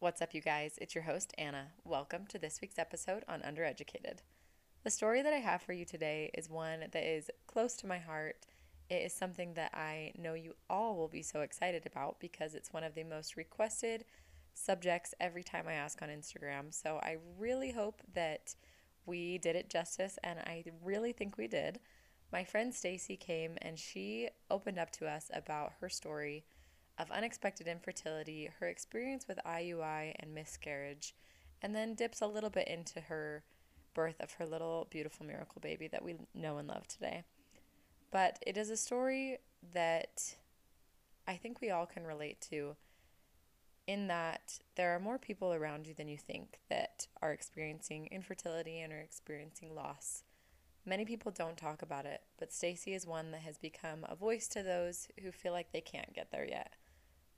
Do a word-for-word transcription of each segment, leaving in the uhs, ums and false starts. What's up, you guys? It's your host, Anna. Welcome to this week's episode on Undereducated. The story that I have for you today is one that is close to my heart. It is something that I know you all will be so excited about because it's one of the most requested subjects every time I ask on Instagram. So I really hope that we did it justice, and I really think we did. My friend Staci came and she opened up to us about her story of unexpected infertility, her experience with I U I and miscarriage, and then dips a little bit into her birth of her little beautiful miracle baby that we know and love today. But it is a story that I think we all can relate to, in that there are more people around you than you think that are experiencing infertility and are experiencing loss. Many people don't talk about it, but Staci is one that has become a voice to those who feel like they can't get there yet.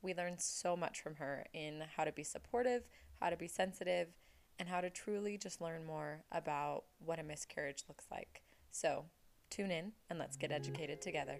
We learned so much from her in how to be supportive, how to be sensitive, and how to truly just learn more about what a miscarriage looks like. So tune in and let's get educated together.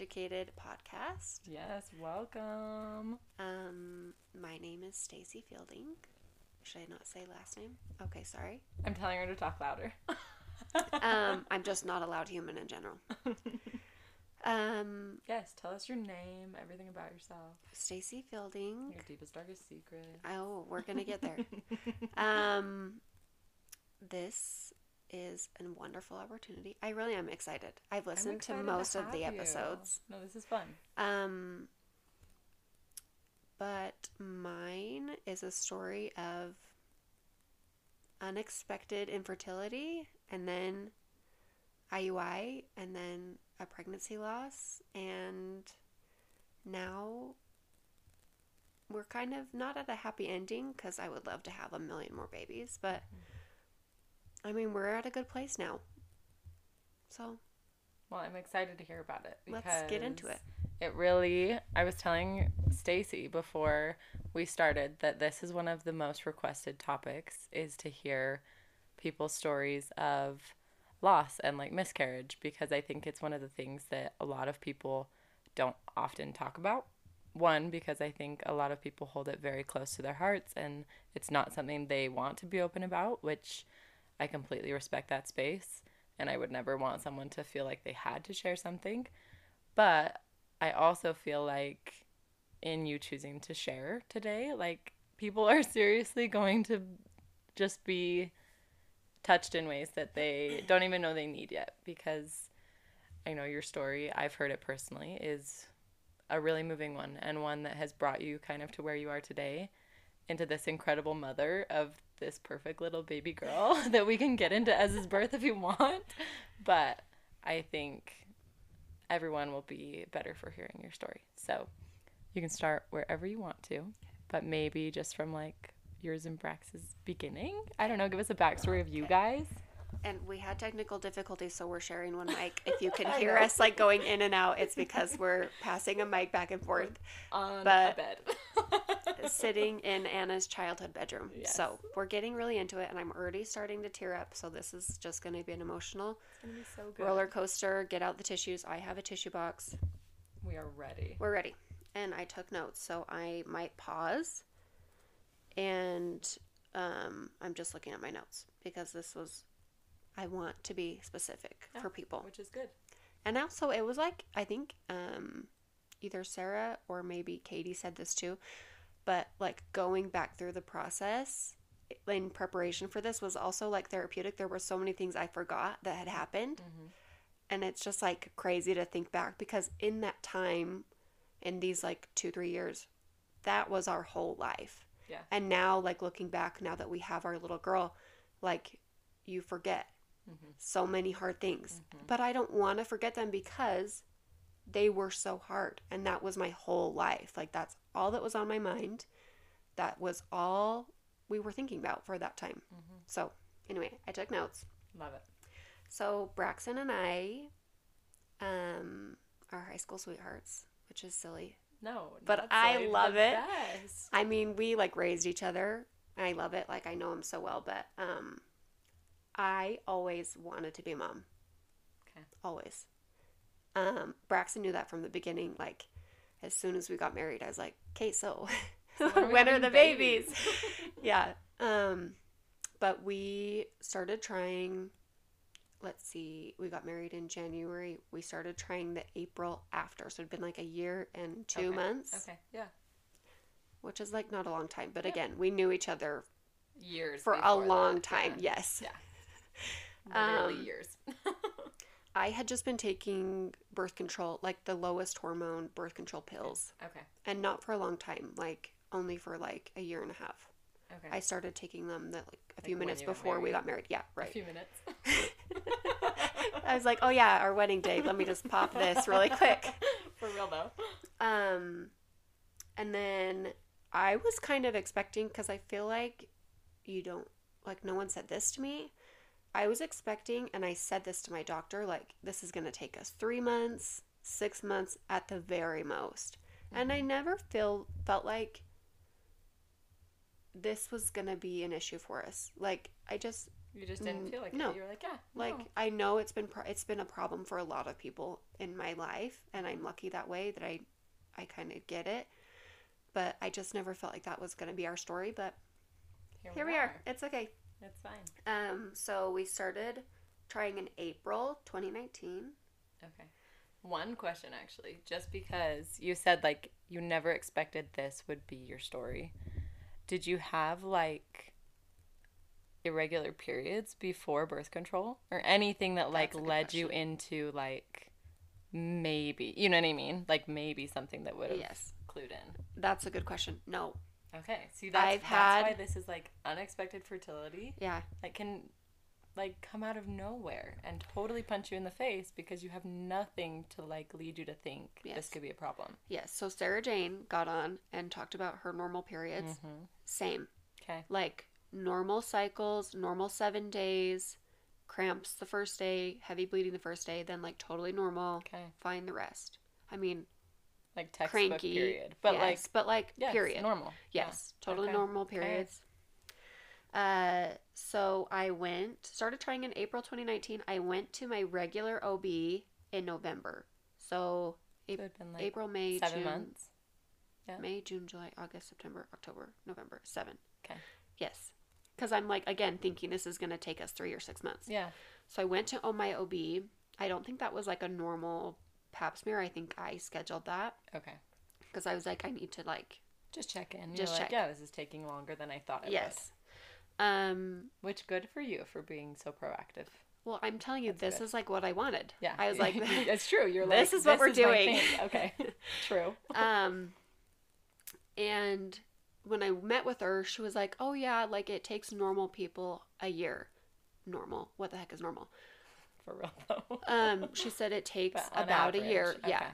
Educated podcast. Yes, welcome. Um, my name is Staci Fielding. Should I not say last name? Okay, sorry. I'm telling her to talk louder. um, I'm just not a loud human in general. um, yes, tell us your name, everything about yourself. Staci Fielding. Your deepest, darkest secret. Oh, we're gonna get there. um, this. is a wonderful opportunity. I really am excited. I've listened excited to most to of the episodes. You. No, this is fun. Um, but mine is a story of unexpected infertility, and then I U I, and then a pregnancy loss, and now we're kind of not at a happy ending, because I would love to have a million more babies, but mm-hmm. I mean, we're at a good place now. So. Well, I'm excited to hear about it. Let's get into it. It really, I was telling Staci before we started that this is one of the most requested topics, is to hear people's stories of loss and like miscarriage, because I think it's one of the things that a lot of people don't often talk about. One, because I think a lot of people hold it very close to their hearts and it's not something they want to be open about, which I completely respect that space, and I would never want someone to feel like they had to share something. But I also feel like in you choosing to share today, like, people are seriously going to just be touched in ways that they don't even know they need yet, because I know your story, I've heard it personally, is a really moving one, and one that has brought you kind of to where you are today, into this incredible mother of this perfect little baby girl that we can get into Ez's birth if you want. But I think everyone will be better for hearing your story. So you can start wherever you want to, but maybe just from like yours and Brax's beginning. I don't know. Give us a backstory of you guys. And we had technical difficulties, so we're sharing one mic. If you can hear us like going in and out, it's because we're passing a mic back and forth on but a bed, sitting in Anna's childhood bedroom. Yes. So we're getting really into it, and I'm already starting to tear up. So this is just going to be an emotional it's gonna be so good. roller coaster. Get out the tissues. I have a tissue box. We are ready. We're ready, and I took notes, so I might pause, and um, I'm just looking at my notes because this was. I want to be specific yeah, for people. Which is good. And also, it was like, I think um, either Sarah or maybe Katie said this too, but like going back through the process in preparation for this was also like therapeutic. There were so many things I forgot that had happened. Mm-hmm. And it's just like crazy to think back, because in that time, in these like two, three years, that was our whole life. Yeah. And now, like, looking back, now that we have our little girl, like, you forget mm-hmm. so many hard things. Mm-hmm. But I don't want to forget them because they were so hard. And that was my whole life. Like, that's all that was on my mind. That was all we were thinking about for that time. Mm-hmm. So, anyway, I took notes. Love it. So, Braxton and I um, are high school sweethearts, which is silly. No. But I love it. Best. I mean, we, like, raised each other. I love it. Like, I know him so well. But um, I always wanted to be a mom. Okay. Always. Um, Braxton knew that from the beginning. Like, as soon as we got married, I was like, okay, so... When, when are the babies? babies? Yeah. Um, but we started trying, let's see, we got married in January. We started trying the April after. So it'd been like a year and two okay. months. Okay. Yeah. Which is like not a long time. But yeah. again, we knew each other years for a long that. time. Yeah. Yes. Yeah. Literally um, years. I had just been taking birth control, like the lowest hormone birth control pills. Okay. And not for a long time, like only for like a year and a half. Okay. I started taking them that like a like few minutes before we got married. Yeah, right. A few minutes. I was like, oh yeah, our wedding day. Let me just pop this really quick. For real though. Um, and then I was kind of expecting, because I feel like you don't, like no one said this to me. I was expecting, and I said this to my doctor, like, this is going to take us three months, six months at the very most. Mm-hmm. And I never feel, felt like this was going to be an issue for us. Like, I just... You just didn't feel like no. it. You were like, yeah. No. Like, I know it's been pro- it's been a problem for a lot of people in my life, and I'm lucky that way that I, I kind of get it. But I just never felt like that was going to be our story, but here we, here we are. are. It's okay. That's fine. Um, so we started trying in April twenty nineteen. Okay. One question, actually, just because you said, like, you never expected this would be your story. Did you have, like, irregular periods before birth control? Or anything that, like, led question. you into, like, maybe, you know what I mean? Like, maybe something that would have yes. clued in. That's a good question. No. Okay, see, that's, I've that's had, why this is, like, unexpected fertility. Yeah. That can, like, come out of nowhere and totally punch you in the face because you have nothing to, like, lead you to think yes. this could be a problem. Yes, so Sarah Jane got on and talked about her normal periods. Mm-hmm. Same. Okay. Like, normal cycles, normal seven days, cramps the first day, heavy bleeding the first day, then, like, totally normal. Okay. Fine the rest. I mean... Like textbook cranky, period. But yes, like but like yes, period. Normal. Yes. Yeah. Totally okay. normal periods. Okay. Uh so I went started trying in April twenty nineteen. I went to my regular O B in November. So April, like April May seven June. Months. Yeah. May, June, July, August, September, October, November, seven. Okay. Yes. Because I'm like again thinking this is gonna take us three or six months. Yeah. So I went to oh my O B. I don't think that was like a normal Pap smear. I think I scheduled that. Okay. Because I was like, I need to like just check in. Just You're check. Like, yeah, this is taking longer than I thought it yes. would. Yes. Um. Which good for you for being so proactive. Well, I'm telling you, That's this good. is like what I wanted. Yeah. I was like, that's true. You're like, this is what this we're is doing. Okay. True. Um. And when I met with her, she was like, "Oh yeah, like it takes normal people a year." Normal. What the heck is normal? For real though. um she said it takes about average. a year okay. yeah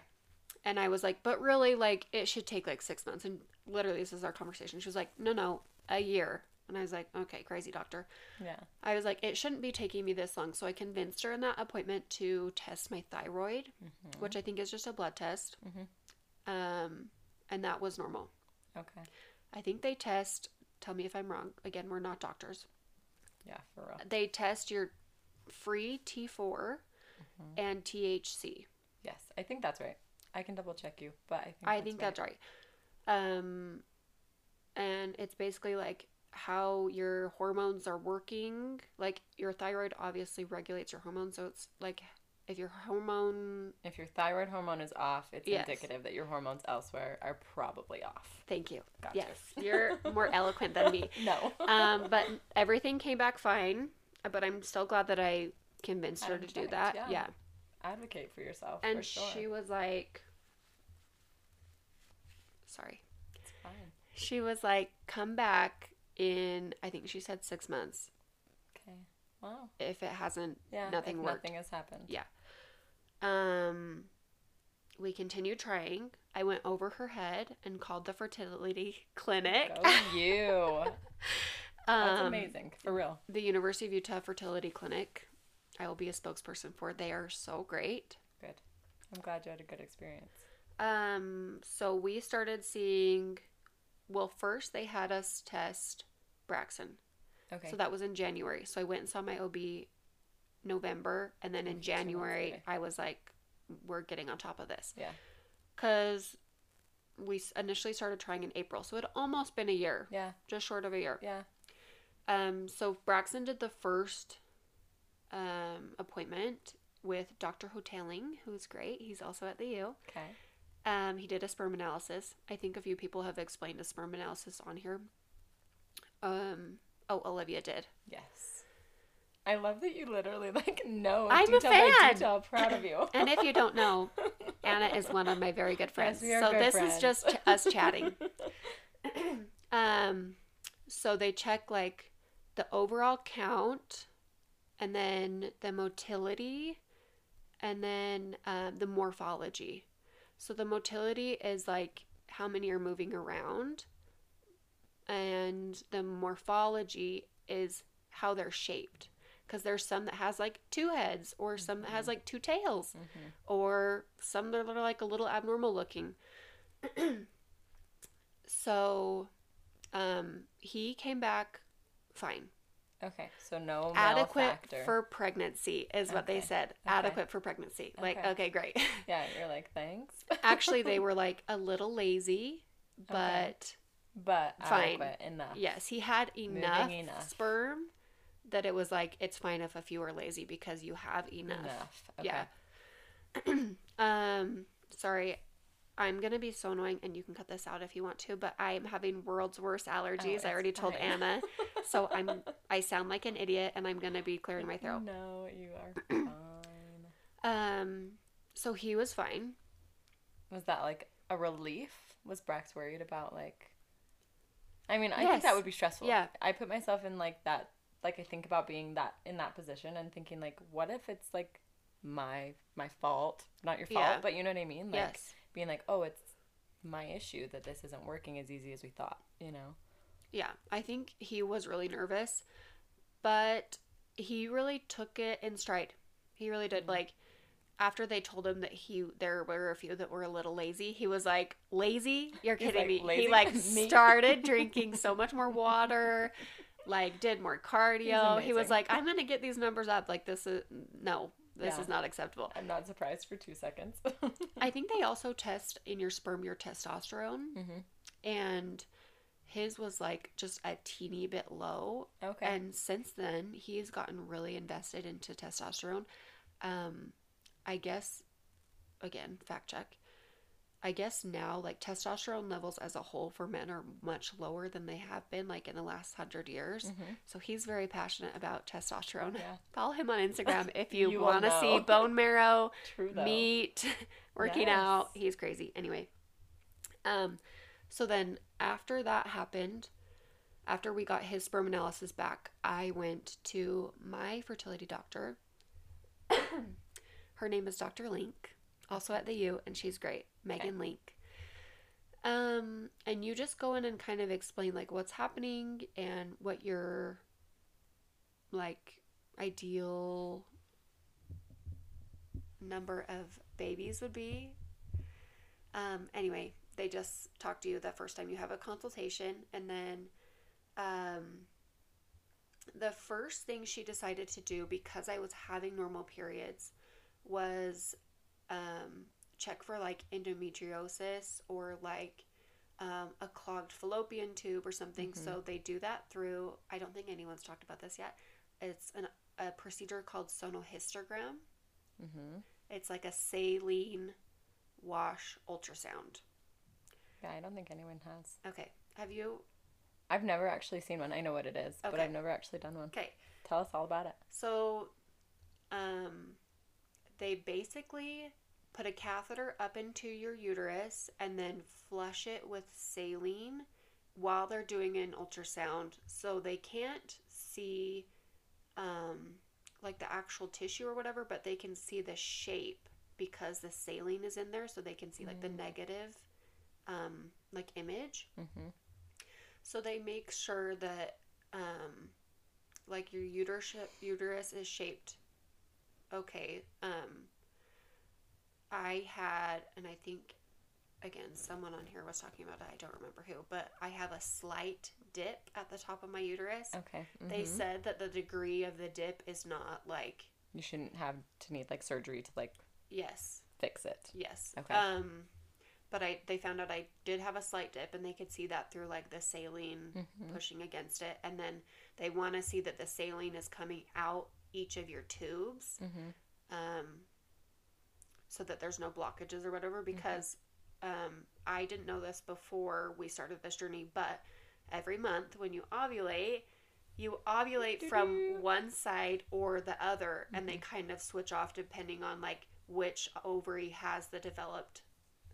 and I was like, but really, like it should take like six months, and literally this is our conversation. She was like, no no a year, and I was like, okay, crazy doctor. Yeah, I was like, it shouldn't be taking me this long. So I convinced her in that appointment to test my thyroid, mm-hmm. which I think is just a blood test, mm-hmm. um and that was normal. Okay. I think they test, tell me if I'm wrong, again, we're not doctors. Yeah, for real. They test your free T four mm-hmm. and T H C. Yes, I think that's right. I can double check you, but I think I that's think right. that's right. Um, and it's basically like how your hormones are working. Like your thyroid obviously regulates your hormones, so it's like if your hormone, if your thyroid hormone is off, it's yes. indicative that your hormones elsewhere are probably off. Thank you. Gotcha. Yes, you're more eloquent than me. No. Um, but everything came back fine. But I'm still glad that I convinced her Advocate, to do that. Yeah. yeah. Advocate for yourself. And for sure. She was like, sorry. It's fine. She was like, come back in, I think she said six months. Okay. Wow. If it hasn't, yeah, nothing worked. Nothing has happened. Yeah. Um, we continued trying. I went over her head and called the fertility clinic. Oh, you. That's um, amazing. For real. The University of Utah Fertility Clinic. I will be a spokesperson for. They are so great. Good. I'm glad you had a good experience. Um, so we started seeing, well, first they had us test Braxton. Okay. So that was in January. So I went and saw my O B November, and then in January I was like, we're getting on top of this. Yeah. Because we initially started trying in April. So it had almost been a year. Yeah. Just short of a year. Yeah. Um, so Braxton did the first um, appointment with Doctor Hotelling, who's great. He's also at the U. Okay. Um, he did a sperm analysis. I think a few people have explained a sperm analysis on here. Um. Oh, Olivia did. Yes. I love that you literally, like, know I'm detail a fan. By detail. Proud of you. And if you don't know, Anna is one of my very good friends. Yes, we are so good this friends. Is just ch- us chatting. um, so they check, like, the overall count, and then the motility, and then um, the morphology. So the motility is, like, how many are moving around, and the morphology is how they're shaped. Because there's some that has, like, two heads, or some that has, like, two tails, mm-hmm. or some that are, like, a little abnormal looking. So, um, he came back fine. Okay, so no adequate for pregnancy is what okay. they said. Okay. Adequate for pregnancy. Okay. Like, okay, great. Yeah, you're like, thanks. Actually, they were, like, a little lazy, but... Okay. But fine. Adequate enough. Yes, he had enough, enough sperm that it was like, it's fine if a few are lazy because you have enough. Enough. Okay. Yeah. um, sorry, I'm going to be so annoying, and you can cut this out if you want to, but I'm having world's worst allergies. Oh, I already fine. told Anna. So I'm, I sound like an idiot, and I'm going to be clearing my throat. No, you are fine. Um, so he was fine. Was that like a relief? Was Brax worried about like... I mean, I yes. think that would be stressful. Yeah. I put myself in, like, that, like, I think about being that, in that position and thinking, like, what if it's, like, my, my fault? Not your fault, yeah. but you know what I mean? Like, yes. being like, oh, it's my issue that this isn't working as easy as we thought, you know? Yeah. I think he was really nervous, but he really took it in stride. He really did, mm-hmm. like... After they told him that he there were a few that were a little lazy, he was like, lazy? You're kidding like, me. Lazy he like me. started drinking so much more water, like did more cardio. He was like, I'm going to get these numbers up. Like this is, no, this yeah. is not acceptable. I'm not surprised for two seconds. I think they also test in your sperm your testosterone. Mm-hmm. And his was like just a teeny bit low. Okay. And since then, he's gotten really invested into testosterone. Um... I guess, again, fact check, I guess now, like, testosterone levels as a whole for men are much lower than they have been, like, in the last hundred years. Mm-hmm. So he's very passionate about testosterone. Yeah. Follow him on Instagram if you, you want to see bone marrow, True, meat, working yes. out. He's crazy. Anyway, um, so then after that happened, after we got his sperm analysis back, I went to my fertility doctor. Her name is Doctor Link, also at the U, and she's great. Megan okay. Link. Um, and you just go in and kind of explain, like, what's happening and what your, like, ideal number of babies would be. Um, anyway, they just talk to you the first time you have a consultation. And then um, the first thing she decided to do, because I was having normal periods, was um, check for, like, endometriosis or, like, um, a clogged fallopian tube or something. Mm-hmm. So they do that through, I don't think anyone's talked about this yet. It's an, a procedure called sonohysterogram. Mm-hmm. It's like a saline wash ultrasound. Yeah, I don't think anyone has. Okay. Have you? I've never actually seen one. I know what it is, okay. but I've never actually done one. Okay. Tell us all about it. So, um... they basically put a catheter up into your uterus and then flush it with saline while they're doing an ultrasound, so they can't see um, like the actual tissue or whatever, but they can see the shape because the saline is in there, so they can see like the negative um, like image. Mm-hmm. So they make sure that um, like your uterus uterus is shaped okay. Um, I had, and I think again someone on here was talking about it, I don't remember who, but I have a slight dip at the top of my uterus. Okay. Mm-hmm. They said that the degree of the dip is not like, you shouldn't have to need like surgery to like yes fix it. Yes. Okay. Um, but I they found out I did have a slight dip, and they could see that through like the saline mm-hmm. pushing against it, and then they want to see that the saline is coming out each of your tubes. Mm-hmm. Um, so that there's no blockages or whatever, because mm-hmm. um, I didn't know this before we started this journey, but every month when you ovulate, you ovulate Do-do-do. from one side or the other, mm-hmm. and they kind of switch off depending on like which ovary has the developed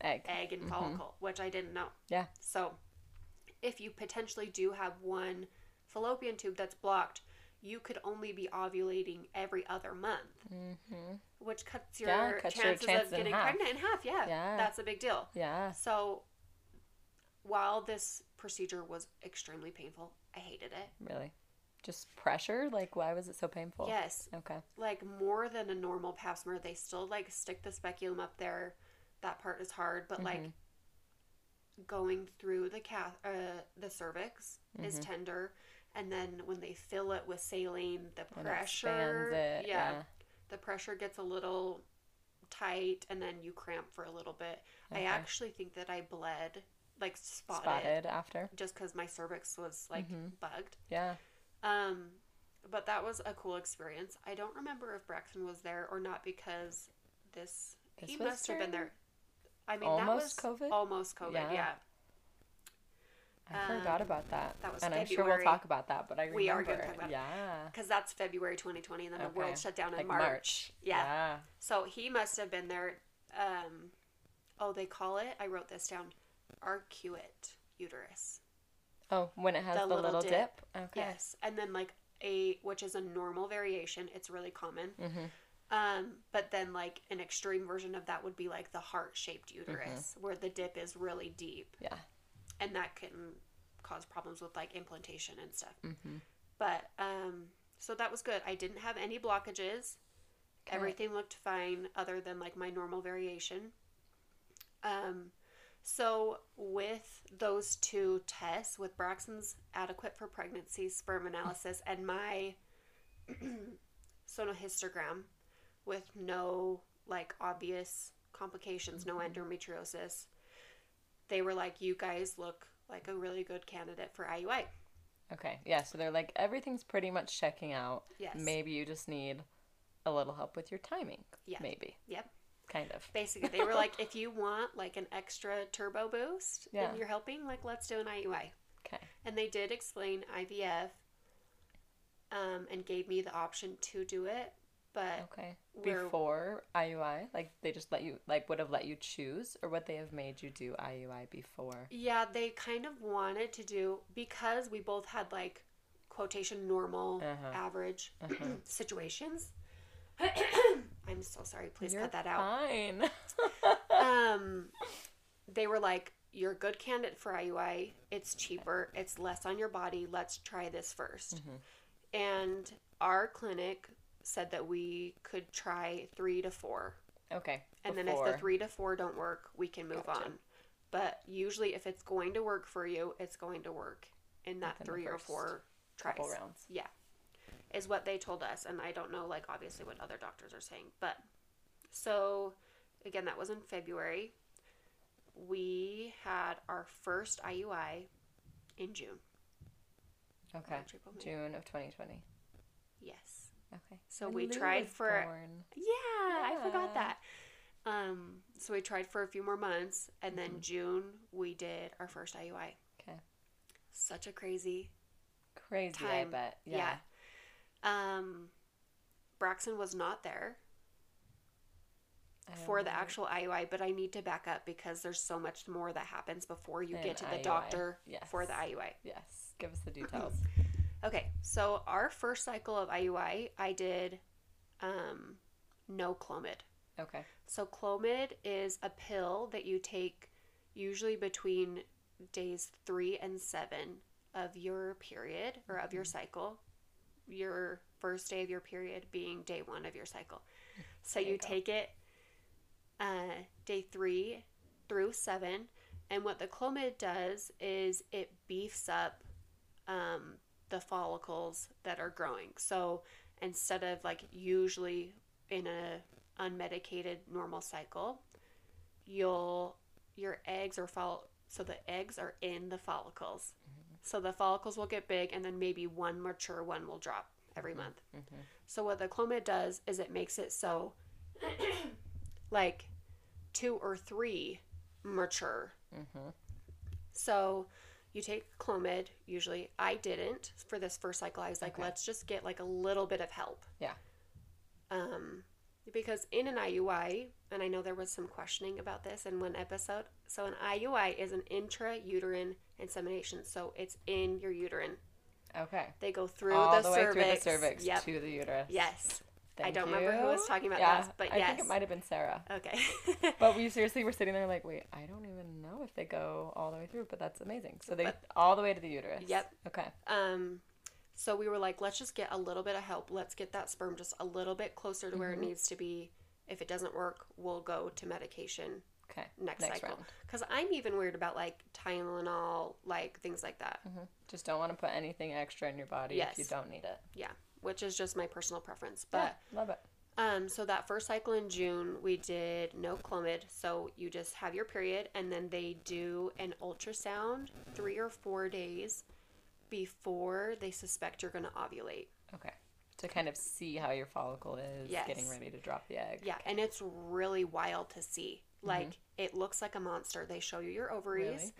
egg, egg and mm-hmm. follicle, which I didn't know. Yeah. So if you potentially do have one fallopian tube that's blocked, you could only be ovulating every other month, mm-hmm. which cuts your yeah, cuts chances, your chances of getting in pregnant in half. Yeah, yeah, that's a big deal. Yeah. So while this procedure was extremely painful, I hated it. Really? Just pressure? Like, why was it so painful? Yes. Okay. Like, more than a normal pap smear. They still, like, stick the speculum up there. That part is hard. But, mm-hmm. like, going through the cath- uh, the cervix mm-hmm. is tender. And then when they fill it with saline, the pressure, it, yeah, yeah, the pressure gets a little tight, and then you cramp for a little bit. Okay. I actually think that I bled, like spotted, spotted after, just because my cervix was like mm-hmm. bugged. Yeah. Um, but that was a cool experience. I don't remember if Braxton was there or not, because this, this he must have been there. I mean, almost that was COVID. Almost COVID. Yeah. yeah. I forgot um, about that. That was and February. I'm sure we'll talk about that, but I remember. We are going to talk about it. Yeah. Because that's February twenty twenty, and then okay. the world shut down in like March. March. Yeah. yeah. So he must have been there. Um, oh, they call it, I wrote this down, arcuate uterus. Oh, when it has the, the little, little dip. dip? Okay. Yes. And then like a, which is a normal variation. It's really common. Mm-hmm. Um, but then like an extreme version of that would be like the heart-shaped uterus, mm-hmm. where the dip is really deep. Yeah. And that can cause problems with, like, implantation and stuff. Mm-hmm. But, um, so that was good. I didn't have any blockages. Okay. Everything looked fine other than, like, my normal variation. Um, so with those two tests, with Braxton's adequate for pregnancy sperm analysis and my sonohysterogram with no, like, obvious complications, mm-hmm. no endometriosis, they were like, you guys look like a really good candidate for I U I. Okay. Yeah. So they're like, everything's pretty much checking out. Yes. Maybe you just need a little help with your timing. Yeah. Maybe. Yep. Kind of. Basically, they were like, if you want like an extra turbo boost yeah. and you're helping, like, let's do an I U I. Okay. And they did explain I V F um, and gave me the option to do it. But okay. Before I U I, like they just let you, like would have let you choose, or would they have made you do I U I before? Yeah, they kind of wanted to do, because we both had like quotation normal, uh-huh. average uh-huh. situations. I'm so sorry. Please You're cut that out. Fine. um, they were like, you're a good candidate for I U I. It's cheaper. It's less on your body. Let's try this first. Mm-hmm. And our clinic said that we could try three to four. Okay. And before. Then if the three to four don't work, we can move gotcha. on. But usually if it's going to work for you, it's going to work in that Within three or four tries. Couple rounds. Yeah. Is what they told us. And I don't know, like, obviously what other doctors are saying. But so, again, that was in February. We had our first I U I in June. Okay. June of twenty twenty. Yes. Okay. So and we Lou tried for yeah, yeah, I forgot that. Um, so we tried for a few more months, and mm-hmm. then June we did our first I U I. Okay. Such a crazy, crazy time. I bet. Yeah. yeah. Um, Braxton was not there. for the actual I U I, but I need to back up because there's so much more that happens before you get to the doctor for the I U I. Yes. Give us the details. Okay. So our first cycle of I U I, I did um, no Clomid. Okay. So Clomid is a pill that you take usually between days three and seven of your period or of your cycle, your first day of your period being day one of your cycle. So you, you take it uh, day three through seven. And what the Clomid does is it beefs up um, the follicles that are growing. So instead of like usually in a unmedicated normal cycle, you'll your eggs are follow so the eggs are in the follicles. Mm-hmm. So the follicles will get big and then maybe one mature one will drop every month. Mm-hmm. So what the Clomid does is it makes it so like two or three mature. Mm-hmm. So you take Clomid usually. I didn't for this first cycle. I was like, okay, let's just get like a little bit of help. Yeah. Um Because in an I U I, and I know there was some questioning about this in one episode, so an I U I is an intrauterine insemination, so it's in your uterine. Okay. They go through all the, the way cervix. through the cervix yep. to the uterus. Yes. Thank I don't you. remember who was talking about yeah, this, but yes. I think it might have been Sarah. Okay. But we seriously were sitting there like, wait, I don't even know if they go all the way through, but that's amazing. So they but, all the way to the uterus. Yep. Okay. Um. So we were like, let's just get a little bit of help. Let's get that sperm just a little bit closer to mm-hmm. where it needs to be. If it doesn't work, we'll go to medication okay. next, next cycle. Because I'm even weird about, like, Tylenol, like, things like that. Mm-hmm. Just don't want to put anything extra in your body yes. if you don't need it. Yeah, which is just my personal preference. But yeah, love it. Um, so that first cycle in June, we did no Clomid. So you just have your period, and then they do an ultrasound three or four days before they suspect you're going to ovulate. Okay. To kind of see how your follicle is yes. getting ready to drop the egg. Yeah. Okay. And it's really wild to see. Like, mm-hmm. it looks like a monster. They show you your ovaries.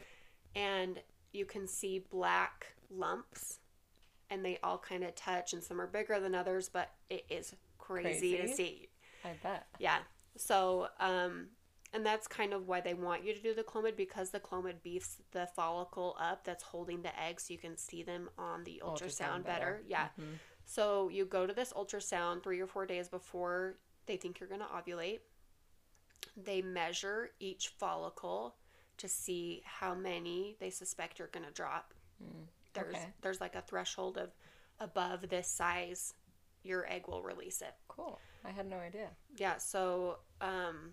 Really? And you can see black lumps. And they all kind of touch. And some are bigger than others. But it is crazy, crazy? to see. I bet. Yeah. So, um... and that's kind of why they want you to do the Clomid, because the Clomid beefs the follicle up that's holding the egg so you can see them on the ultrasound, ultrasound better. better. Yeah. Mm-hmm. So you go to this ultrasound three or four days before they think you're going to ovulate. They measure each follicle to see how many they suspect you're going to drop. Mm. There's, okay. there's like a threshold of above this size, your egg will release it. Cool. I had no idea. Yeah. So, um...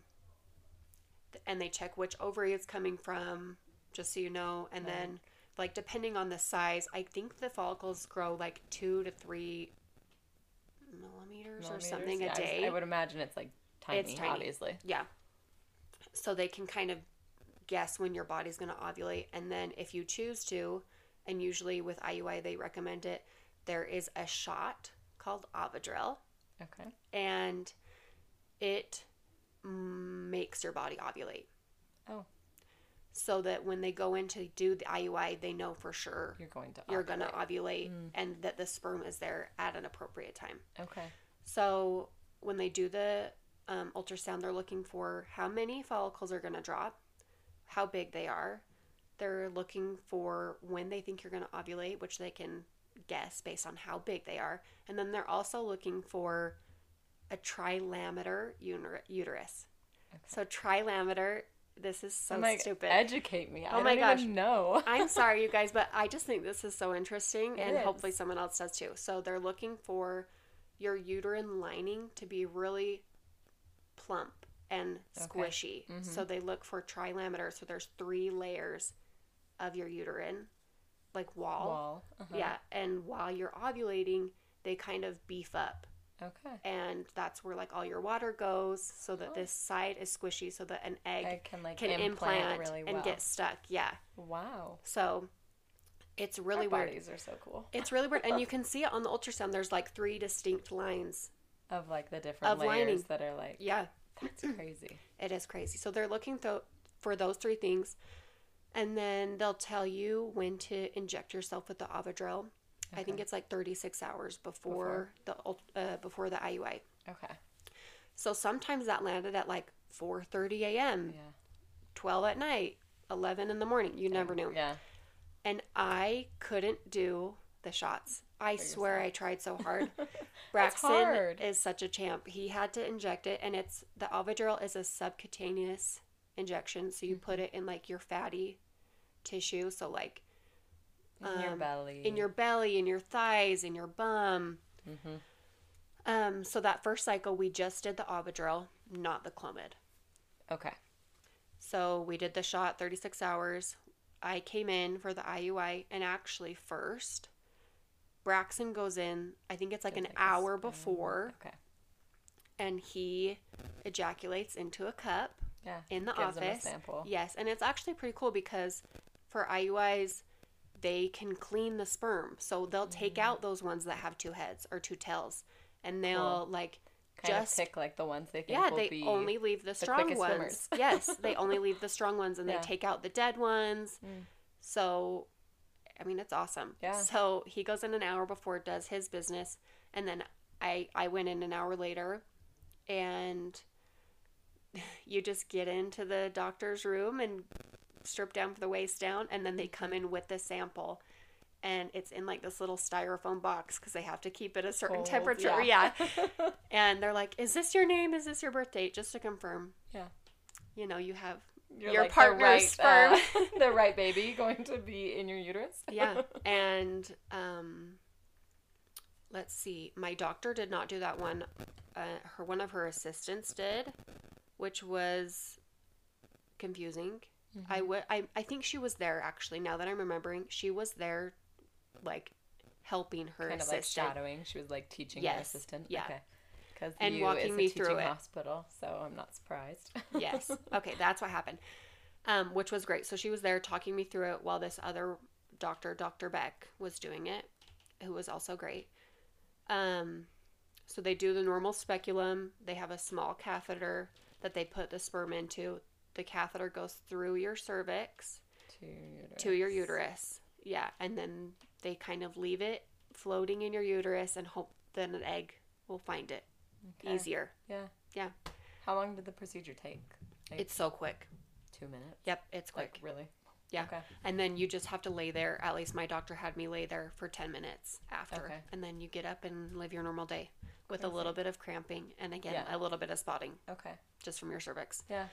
and they check which ovary it's coming from, just so you know. And right. then, like, depending on the size, I think the follicles grow, like, two to three millimeters, millimeters? or something yeah, a day. I, I would imagine it's, like, tiny, it's tiny, obviously. Yeah. So they can kind of guess when your body's going to ovulate. And then if you choose to, and usually with I U I they recommend it, there is a shot called Ovidrel. Okay. And it makes your body ovulate. Oh. So that when they go in to do the I U I, they know for sure you're going to ovulate. You're going to ovulate mm. and that the sperm is there at an appropriate time. Okay. So when they do the um, ultrasound, they're looking for how many follicles are going to drop, how big they are. They're looking for when they think you're going to ovulate, which they can guess based on how big they are. And then they're also looking for a trilameter uterus. Okay. So trilameter, this is so I'm like, stupid. Educate me. I oh my don't gosh. even know. I'm sorry, you guys, but I just think this is so interesting, it and is. hopefully someone else does too. So they're looking for your uterine lining to be really plump and squishy. Okay. Mm-hmm. So they look for trilameter. So there's three layers of your uterine, like wall. Wall. Uh-huh. Yeah, and while you're ovulating, they kind of beef up. Okay. And that's where, like, all your water goes so that oh. this side is squishy so that an egg, egg can, like, can implant, implant really well. and get stuck. Yeah. Wow. So it's really Our weird. Bodies are so cool. It's really weird. And you can see it on the ultrasound. There's, like, three distinct lines. Of, like, the different of layers lining. that are, like. Yeah. That's crazy. It is crazy. So they're looking th- for those three things. And then they'll tell you when to inject yourself with the Ovidrel. Okay. I think it's like thirty-six hours before, before? the uh, before the I U I. Okay. So sometimes that landed at like four thirty a m, yeah. twelve at night, eleven in the morning. You never knew. Yeah. And I couldn't do the shots. I swear I tried so hard. Braxton hard. is such a champ. He had to inject it, and it's the Ovidrel is a subcutaneous injection, so you mm-hmm. put it in like your fatty tissue, so like um, in your belly, in your belly, in your thighs, in your bum. Mm-hmm. Um. So that first cycle, we just did the Ovidrel, not the Clomid. Okay. So we did the shot, thirty-six hours. I came in for the I U I, and actually first. Braxton goes in, I think it's like an hour before, okay. and he ejaculates into a cup yeah, in the office. Gives him a sample. Yes, and it's actually pretty cool because for I U Is, they can clean the sperm. So they'll take mm. out those ones that have two heads or two tails, and they'll cool. like kind just... pick like the ones they think yeah, will they be only leave the, the strong ones. Swimmers. Yes, they only leave the strong ones, and yeah. they take out the dead ones. Mm. So... I mean, it's awesome. Yeah. So he goes in an hour before, does his business, and then I, I went in an hour later, and you just get into the doctor's room and strip down from the waist down, and then they come in with the sample, and it's in like this little styrofoam box because they have to keep it a certain Cold, temperature. Yeah. yeah. And they're like, "Is this your name? Is this your birth date?" Just to confirm. Yeah. You know, you have... You're your like partner's the right, sperm, uh, the right baby going to be in your uterus. Yeah. And um, let's see. My doctor did not do that one. Uh, her one of her assistants did, which was confusing. Mm-hmm. I, w- I, I think she was there, actually. Now that I'm remembering, she was there, like, helping her kind assistant. Kind of like shadowing. She was, like, teaching yes. her assistant. Yeah. Okay. Because the U is a teaching hospital, so I'm not surprised. Yes. Okay, that's what happened, um, which was great. So she was there talking me through it while this other doctor, Dr. Beck, was doing it, who was also great. Um, so they do the normal speculum. They have a small catheter that they put the sperm into. The catheter goes through your cervix. To your uterus. To your uterus. Yeah, and then they kind of leave it floating in your uterus and hope then an egg will find it. Okay. Easier. Yeah. Yeah. How long did the procedure take? Like, it's so quick. Two minutes? Yep, it's quick. Like, really? Yeah. Okay. And then you just have to lay there. At least my doctor had me lay there for ten minutes after. Okay. And then you get up and live your normal day with Perfect. a little bit of cramping and, again, yeah. a little bit of spotting. Okay. Just from your cervix. Yeah.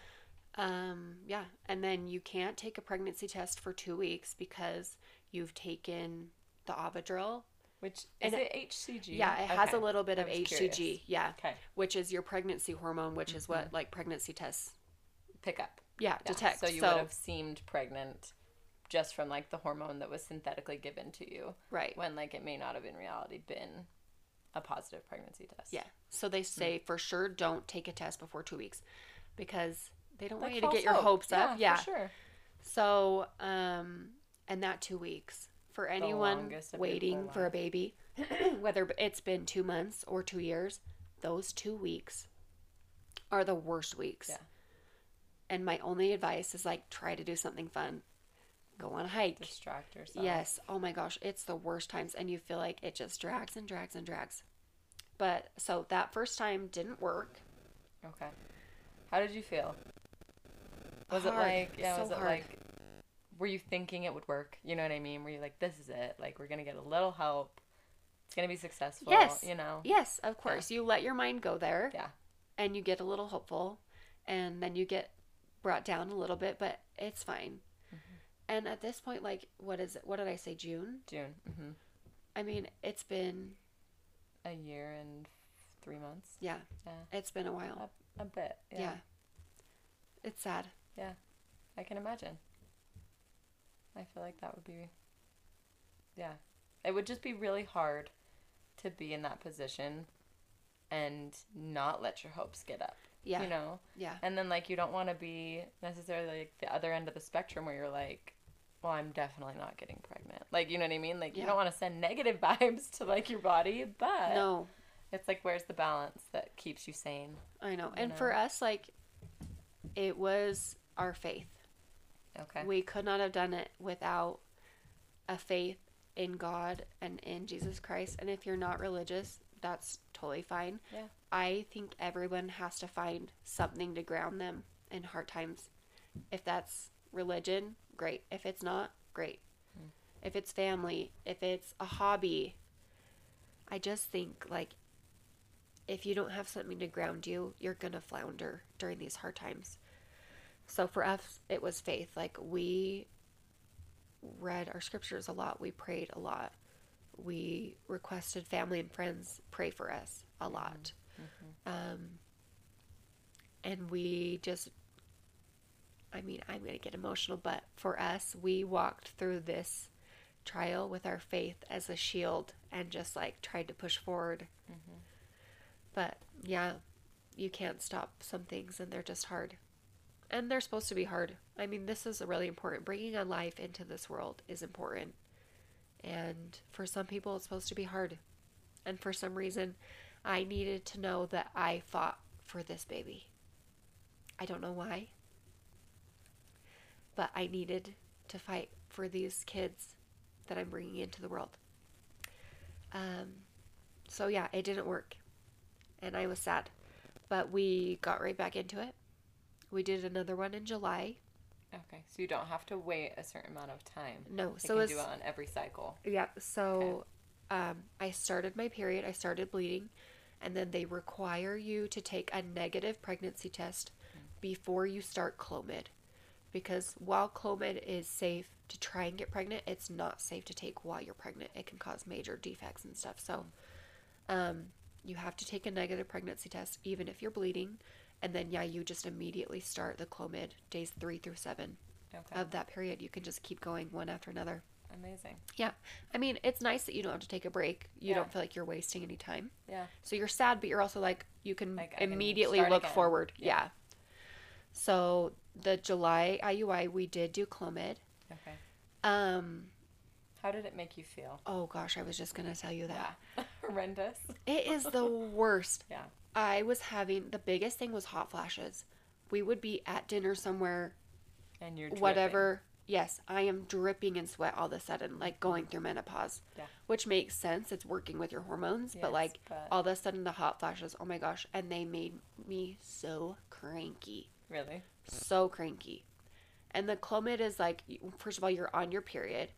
Um. Yeah. And then you can't take a pregnancy test for two weeks because you've taken the Ovidrel. Which is and it H C G? Yeah, it okay. has a little bit of H C G. Curious. Yeah, okay. Which is your pregnancy hormone, which mm-hmm. is what like pregnancy tests pick up. Yeah, yeah. detect. So you so, would have seemed pregnant just from like the hormone that was synthetically given to you, right? When like it may not have in reality been a positive pregnancy test. Yeah. So they say mm-hmm. for sure don't take a test before two weeks because they don't like want you to get hope. your hopes yeah, up. Yeah, for sure. So um, and that two weeks. For anyone waiting for a baby, whether it's been two months or two years, those two weeks are the worst weeks. Yeah. And my only advice is like try to do something fun. Go on a hike. Distract yourself. Yes. Oh my gosh. It's the worst times. And you feel like it just drags and drags and drags. But so that first time didn't work. Okay. How did you feel? Was hard. it like, yeah, so was it hard. like. Were you thinking it would work? You know what I mean? Were you like, this is it. Like, we're going to get a little help. It's going to be successful. Yes. You know? Yes, of course. Yeah. You let your mind go there. Yeah. And you get a little hopeful. And then you get brought down a little bit, but it's fine. Mm-hmm. And at this point, like, what is it? What did I say? June? June. Mm-hmm. I mean, it's been... A year and three months. Yeah. yeah. It's been a while. A, a bit. Yeah. yeah. It's sad. Yeah. I can imagine. I feel like that would be, yeah. It would just be really hard to be in that position and not let your hopes get up. Yeah. You know? Yeah. And then, like, you don't want to be necessarily, like, the other end of the spectrum where you're like, well, I'm definitely not getting pregnant. Like, you know what I mean? Like, yeah. you don't want to send negative vibes to, like, your body, but no. it's like, where's the balance that keeps you sane? I know. And know? for us, like, it was our faith. Okay. We could not have done it without a faith in God and in Jesus Christ. And if you're not religious, that's totally fine. Yeah. I think everyone has to find something to ground them in hard times. If that's religion, great. If it's not, great. Mm. If it's family, if it's a hobby. I just think, like, if you don't have something to ground you, you're going to flounder during these hard times. So for us, it was faith. Like, we read our scriptures a lot. We prayed a lot. We requested family and friends pray for us a lot. Mm-hmm. Um, and we just, I mean, I'm going to get emotional, but for us, we walked through this trial with our faith as a shield and just, like, tried to push forward. Mm-hmm. But yeah, you can't stop some things, and they're just hard. And they're supposed to be hard. I mean, this is really important. Bringing a life into this world is important. And for some people, it's supposed to be hard. And for some reason, I needed to know that I fought for this baby. I don't know why, but I needed to fight for these kids that I'm bringing into the world. Um, so yeah, it didn't work. And I was sad. But we got right back into it. We did another one in July. Okay, so you don't have to wait a certain amount of time. No, you so can it's, do it on every cycle. Yeah, so okay. um, I started my period. I started bleeding. And then they require you to take a negative pregnancy test mm-hmm. before you start Clomid. Because while Clomid is safe to try and get pregnant, it's not safe to take while you're pregnant. It can cause major defects and stuff. So um, you have to take a negative pregnancy test, even if you're bleeding. And then, yeah, you just immediately start the Clomid days three through seven okay. of that period. You can just keep going one after another. Amazing. Yeah. I mean, it's nice that you don't have to take a break. You yeah. don't feel like you're wasting any time. Yeah. So you're sad, but you're also like, you can like, immediately can look again. forward. Yeah. yeah. So the July I U I, we did do Clomid. Okay. Um, How did it make you feel? Oh, gosh. I was just going to tell you that. Yeah. Horrendous. It is the worst. Yeah. I was having, the biggest thing was hot flashes. We would be at dinner somewhere. And you're dripping. Whatever. Yes, I am dripping in sweat all of a sudden, like going through menopause. Yeah. Which makes sense. It's working with your hormones. Yes, but like but... all of a sudden the hot flashes, oh my gosh. And they made me so cranky. Really? So cranky. And the Clomid is like, first of all, you're on your period.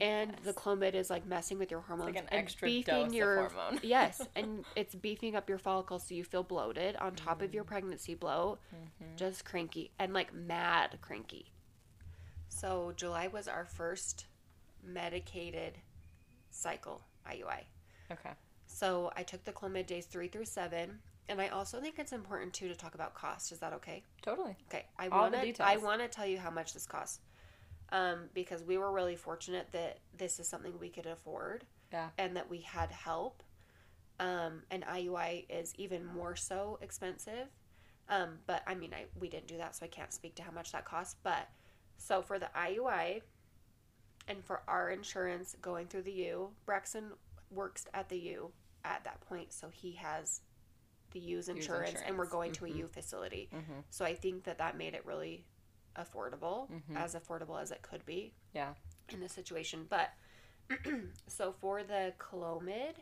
And yes. the Clomid is like messing with your hormones. It's like an and extra beefing dose your, of hormone. Yes. And it's beefing up your follicles, so you feel bloated on top mm-hmm. of your pregnancy bloat. Mm-hmm. Just cranky. And like mad cranky. So July was our first medicated cycle I U I. Okay. So I took the Clomid days three through seven. And I also think it's important, too, to talk about cost. Is that okay? Totally. Okay. I want to I want to tell you how much this costs. Um, because we were really fortunate that this is something we could afford. Yeah. And that we had help. Um, and I U I is even more so expensive. Um, but, I mean, I we didn't do that, so I can't speak to how much that costs. But, so for the I U I and for our insurance going through the U, Braxton works at the U at that point, so he has the U's insurance, insurance, and we're going mm-hmm. to a U facility. Mm-hmm. So I think that that made it really affordable, mm-hmm. as affordable as it could be yeah. in this situation. But so for the Clomid,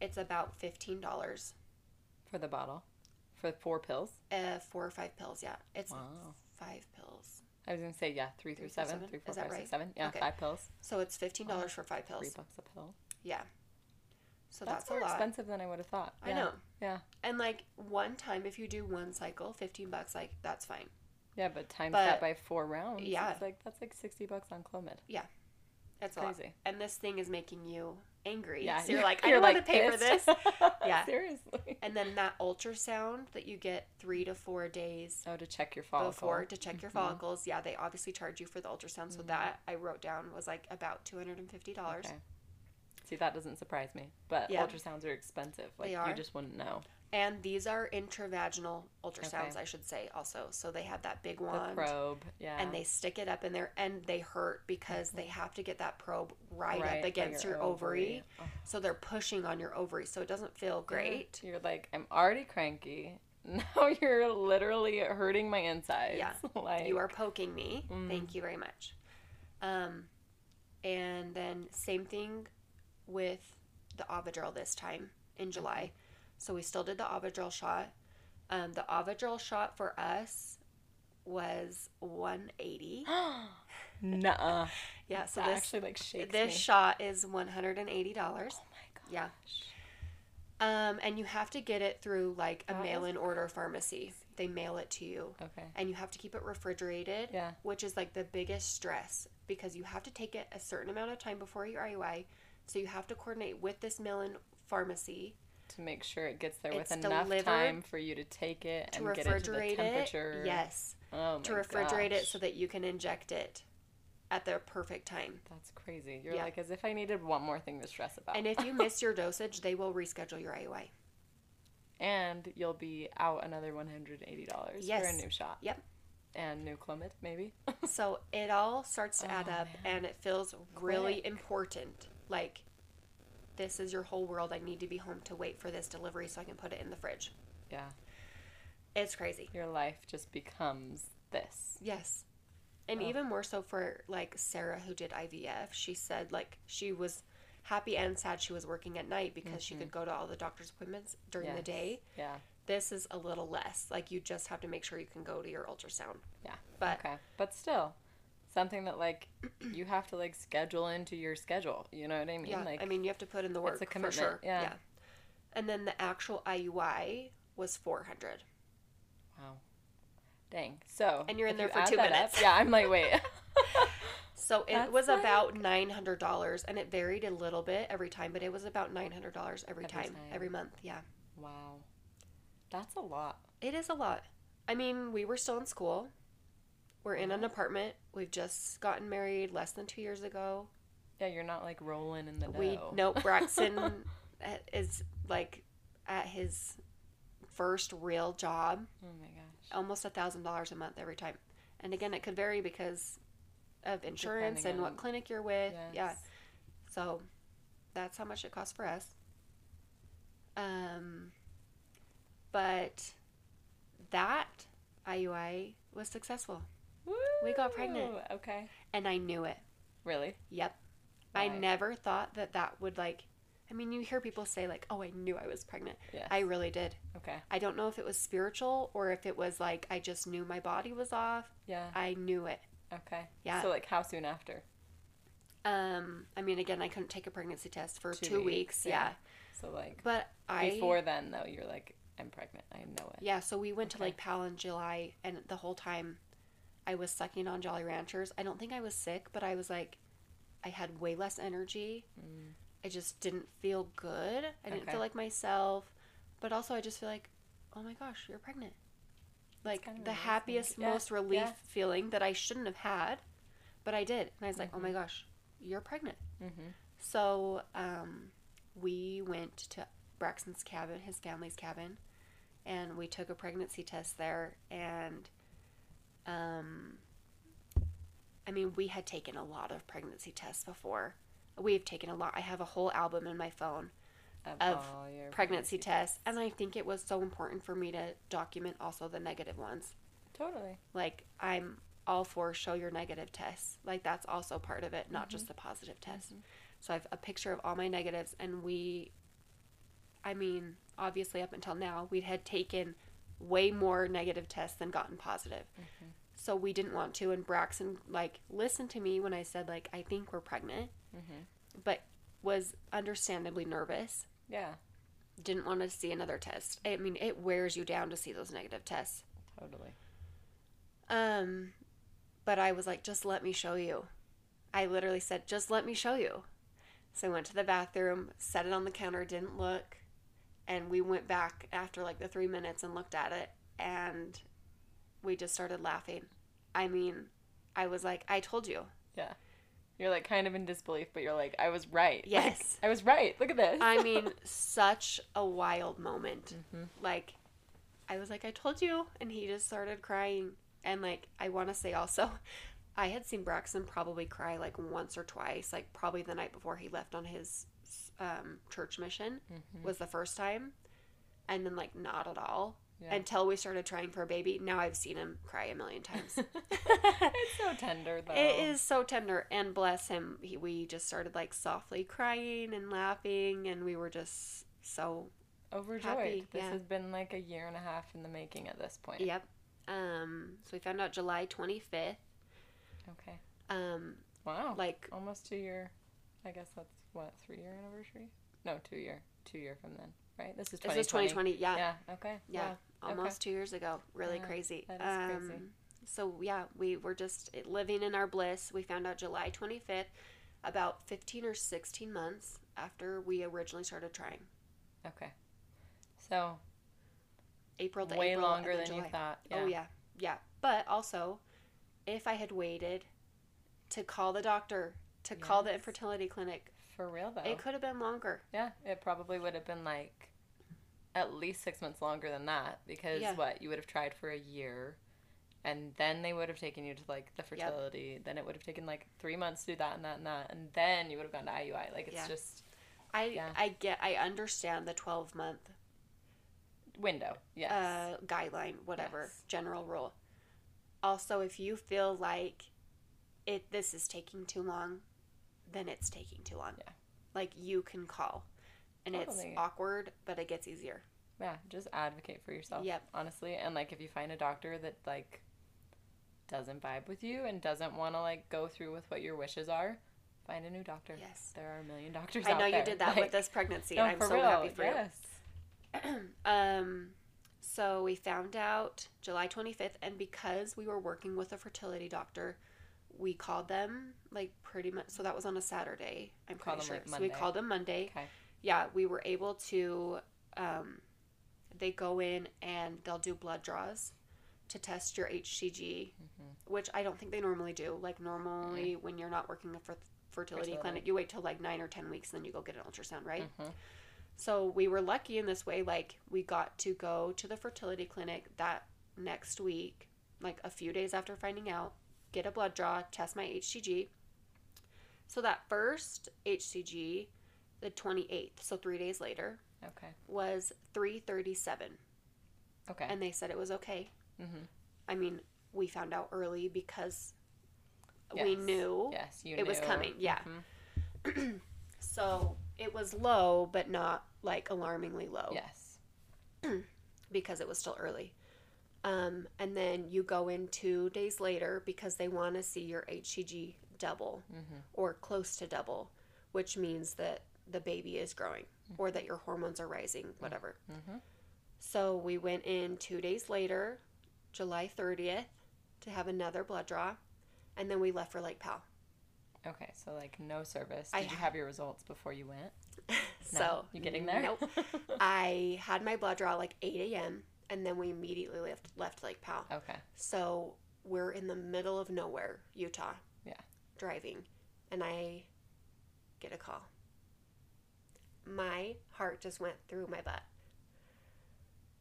it's about fifteen dollars. For the bottle? For four pills? Uh, four or five pills, yeah. It's wow. five pills. I was going to say, yeah, three through seven. seven. Three, four, Is that five, right? six, seven. Yeah, okay. Five pills. So it's fifteen dollars wow. for five pills. Three bucks a pill. Yeah. So that's, that's more a lot. expensive than I would have thought. I yeah. know. Yeah. And like one time, if you do one cycle, fifteen bucks, like that's fine. Yeah, but times but, that by four rounds. Yeah. It's like, that's like sixty bucks on Clomid. Yeah. That's crazy. A lot. And this thing is making you angry. Yeah. So you're like, I don't want like to pay pissed. for this. Yeah. Seriously. And then that ultrasound that you get three to four days. Oh, to check your follicles. Before, to check your mm-hmm. follicles. Yeah, they obviously charge you for the ultrasound. So mm-hmm. that I wrote down was like about two hundred fifty dollars. Okay. See, that doesn't surprise me, but yeah. ultrasounds are expensive. Like, they are. You just wouldn't know. And these are intravaginal ultrasounds, okay. I should say, also. So they have that big wand. The probe, yeah. And they stick it up in there, and they hurt because mm-hmm. they have to get that probe right, right up against your, your ovary. ovary. Oh. So they're pushing on your ovary, so it doesn't feel great. You're like, I'm already cranky. Now you're literally hurting my insides. Yeah. Like... You are poking me. Mm. Thank you very much. Um, and then same thing with the Ovidrel this time. in July. So we still did the Ovidrel shot. Um, the Ovidrel shot for us was one eighty. Nuh-uh. Yeah, so that this actually like shakes this me. Shot is one hundred eighty dollars. Oh my gosh. Yeah. Um, and you have to get it through like a mail-in order pharmacy. They mail it to you. Okay. And you have to keep it refrigerated, yeah. which is like the biggest stress because you have to take it a certain amount of time before your I U I. So you have to coordinate with this mail-in pharmacy to make sure it gets there with it's enough time for you to take it to and get it to the temperature. It, yes. Oh my to refrigerate gosh. It so that you can inject it at the perfect time. That's crazy. You're yeah. like, as if I needed one more thing to stress about. And if you miss your dosage, they will reschedule your I U I. And you'll be out another one hundred eighty dollars yes. for a new shot. Yep. And new Clomid, maybe. So it all starts to oh, add up, man. And it feels really Quick. Important. Like, this is your whole world. I need to be home to wait for this delivery so I can put it in the fridge. Yeah. It's crazy. Your life just becomes this. Yes. And oh. even more so for, like, Sarah, who did I V F, she said, like, she was happy and sad she was working at night because mm-hmm. she could go to all the doctor's appointments during yes. the day. Yeah. This is a little less. Like, you just have to make sure you can go to your ultrasound. Yeah. But okay. But still, something that, like, you have to, like, schedule into your schedule. You know what I mean? Yeah. Like, I mean, you have to put in the work. It's a commitment. For sure. Yeah. yeah. And then the actual I U I was four hundred dollars. Wow. Dang. So and you're in there for two minutes. Up, yeah, I'm like, wait. So it That's was like... about nine hundred dollars, and it varied a little bit every time, but it was about nine hundred dollars every, every time, time, every month. Yeah. Wow. That's a lot. It is a lot. I mean, we were still in school. We're in an apartment. We've just gotten married less than two years ago. Yeah, you're not like rolling in the dough. We no, Braxton is like at his first real job. Oh my gosh. Almost a thousand dollars a month every time. And again, it could vary because of insurance Depending and what clinic you're with. Yes. Yeah. So that's how much it costs for us. Um but that I U I was successful. Woo! We got pregnant. Okay. And I knew it. Really? Yep. Why? I never thought that that would like I mean, you hear people say, like, oh, I knew I was pregnant. Yes. I really did. Okay. I don't know if it was spiritual or if it was, like, I just knew my body was off. Yeah. I knew it. Okay. Yeah. So, like, how soon after? Um, I mean, again, I couldn't take a pregnancy test for two, two weeks. weeks. Yeah. yeah. So, like, but I, before then, though, you're like, I'm pregnant. I know it. Yeah. So, we went okay. to Lake Powell in July, and the whole time I was sucking on Jolly Ranchers. I don't think I was sick, but I was, like, I had way less energy. Mm. I just didn't feel good. I didn't okay. feel like myself. But also I just feel like, oh my gosh, you're pregnant. Like the happiest, yeah. most relief yeah. feeling that I shouldn't have had, but I did. And I was mm-hmm. like, oh my gosh, you're pregnant. Mm-hmm. So um, we went to Braxton's cabin, his family's cabin, and we took a pregnancy test there. And um, I mean, we had taken a lot of pregnancy tests before. We've taken a lot. I have a whole album in my phone of, of pregnancy, pregnancy tests. tests. And I think it was so important for me to document also the negative ones. Totally. Like, I'm all for show your negative tests. Like, that's also part of it, not mm-hmm. just the positive test. Mm-hmm. So I have a picture of all my negatives. And we, I mean, obviously up until now, we had taken way more negative tests than gotten positive. Mm-hmm. So we didn't want to. And Braxton, like, listened to me when I said, like, I think we're pregnant. Mm-hmm. But was understandably nervous. Yeah. Didn't want to see another test. I mean, it wears you down to see those negative tests. Totally. Um, but I was like, just let me show you. I literally said, just let me show you. So I went to the bathroom, set it on the counter, didn't look. And we went back after like the three minutes and looked at it. And we just started laughing. I mean, I was like, I told you. Yeah. You're, like, kind of in disbelief, but you're like, I was right. Yes. Like, I was right. Look at this. I mean, such a wild moment. Mm-hmm. Like, I was like, I told you. And he just started crying. And, like, I want to say also, I had seen Braxton probably cry, like, once or twice. Like, probably the night before he left on his um, church mission mm-hmm. was the first time. And then, like, not at all. Yeah. Until we started trying for a baby. Now I've seen him cry a million times. It's so tender, though. It is so tender. And bless him, he, we just started, like, softly crying and laughing. And we were just, so overjoyed. Happy. This yeah. has been like a year and a half in the making at this point. Yep. Um, so we found out July twenty-fifth. Okay. Um, wow. Like almost two year. I guess that's what three year anniversary. No, two year. Two year from then, right? This is twenty twenty. This is twenty twenty. Yeah. Yeah. Okay. Yeah. Wow. Almost okay. two years ago. Really yeah, crazy. That is um, crazy. So yeah, we were just living in our bliss. We found out July twenty-fifth, about fifteen or sixteen months after we originally started trying. Okay. So April to way April, longer than July. You thought. Yeah. Oh yeah. Yeah. But also, if I had waited to call the doctor, to yes. call the infertility clinic. For real though. It could have been longer. Yeah. It probably would have been like at least six months longer than that, because yeah. what, you would have tried for a year and then they would have taken you to like the fertility. Yep. Then it would have taken like three months to do that and that and that, and then you would have gone to I U I. Like it's yeah. just I yeah. I get I understand the twelve month window. Yes. Uh, guideline, whatever, yes. general rule. Also, if you feel like it this is taking too long, then it's taking too long. Yeah. Like you can call. And totally. It's awkward, but it gets easier. Yeah, just advocate for yourself. Yep. Honestly, and like if you find a doctor that like doesn't vibe with you and doesn't want to like go through with what your wishes are, find a new doctor. Yes. There are a million doctors I out there. I know you did that like, with this pregnancy. No, and I'm for so real. Happy for yes. you. um so we found out July twenty-fifth, and because we were working with a fertility doctor, we called them like pretty much, so that was on a Saturday. I'm pretty sure. Like so we called them Monday. Okay. Yeah, we were able to, um, they go in and they'll do blood draws to test your H C G, mm-hmm. which I don't think they normally do. Like normally mm-hmm. when you're not working for fertility, fertility clinic, you wait till like nine or ten weeks and then you go get an ultrasound, right? Mm-hmm. So we were lucky in this way. Like we got to go to the fertility clinic that next week, like a few days after finding out, get a blood draw, test my H C G. So that first H C G, the twenty-eighth, so three days later, okay, was three thirty-seven. Okay. And they said it was okay. Mm-hmm. I mean, we found out early because yes. we knew yes, you it knew. Was coming. Yeah. Mm-hmm. So it was low, but not like alarmingly low. Yes. Because it was still early. Um, and then you go in two days later because they want to see your H C G double mm-hmm. or close to double, which means that the baby is growing or that your hormones are rising, whatever. Mm-hmm. So we went in two days later, July thirtieth, to have another blood draw, and then we left for Lake Powell. Okay, so like no service. Did I, you have your results before you went? No. So you getting there? Nope. I had my blood draw like eight a.m. and then we immediately left left Lake Powell. Okay. So we're in the middle of nowhere, Utah. Yeah. Driving, and I get a call. My heart just went through my butt.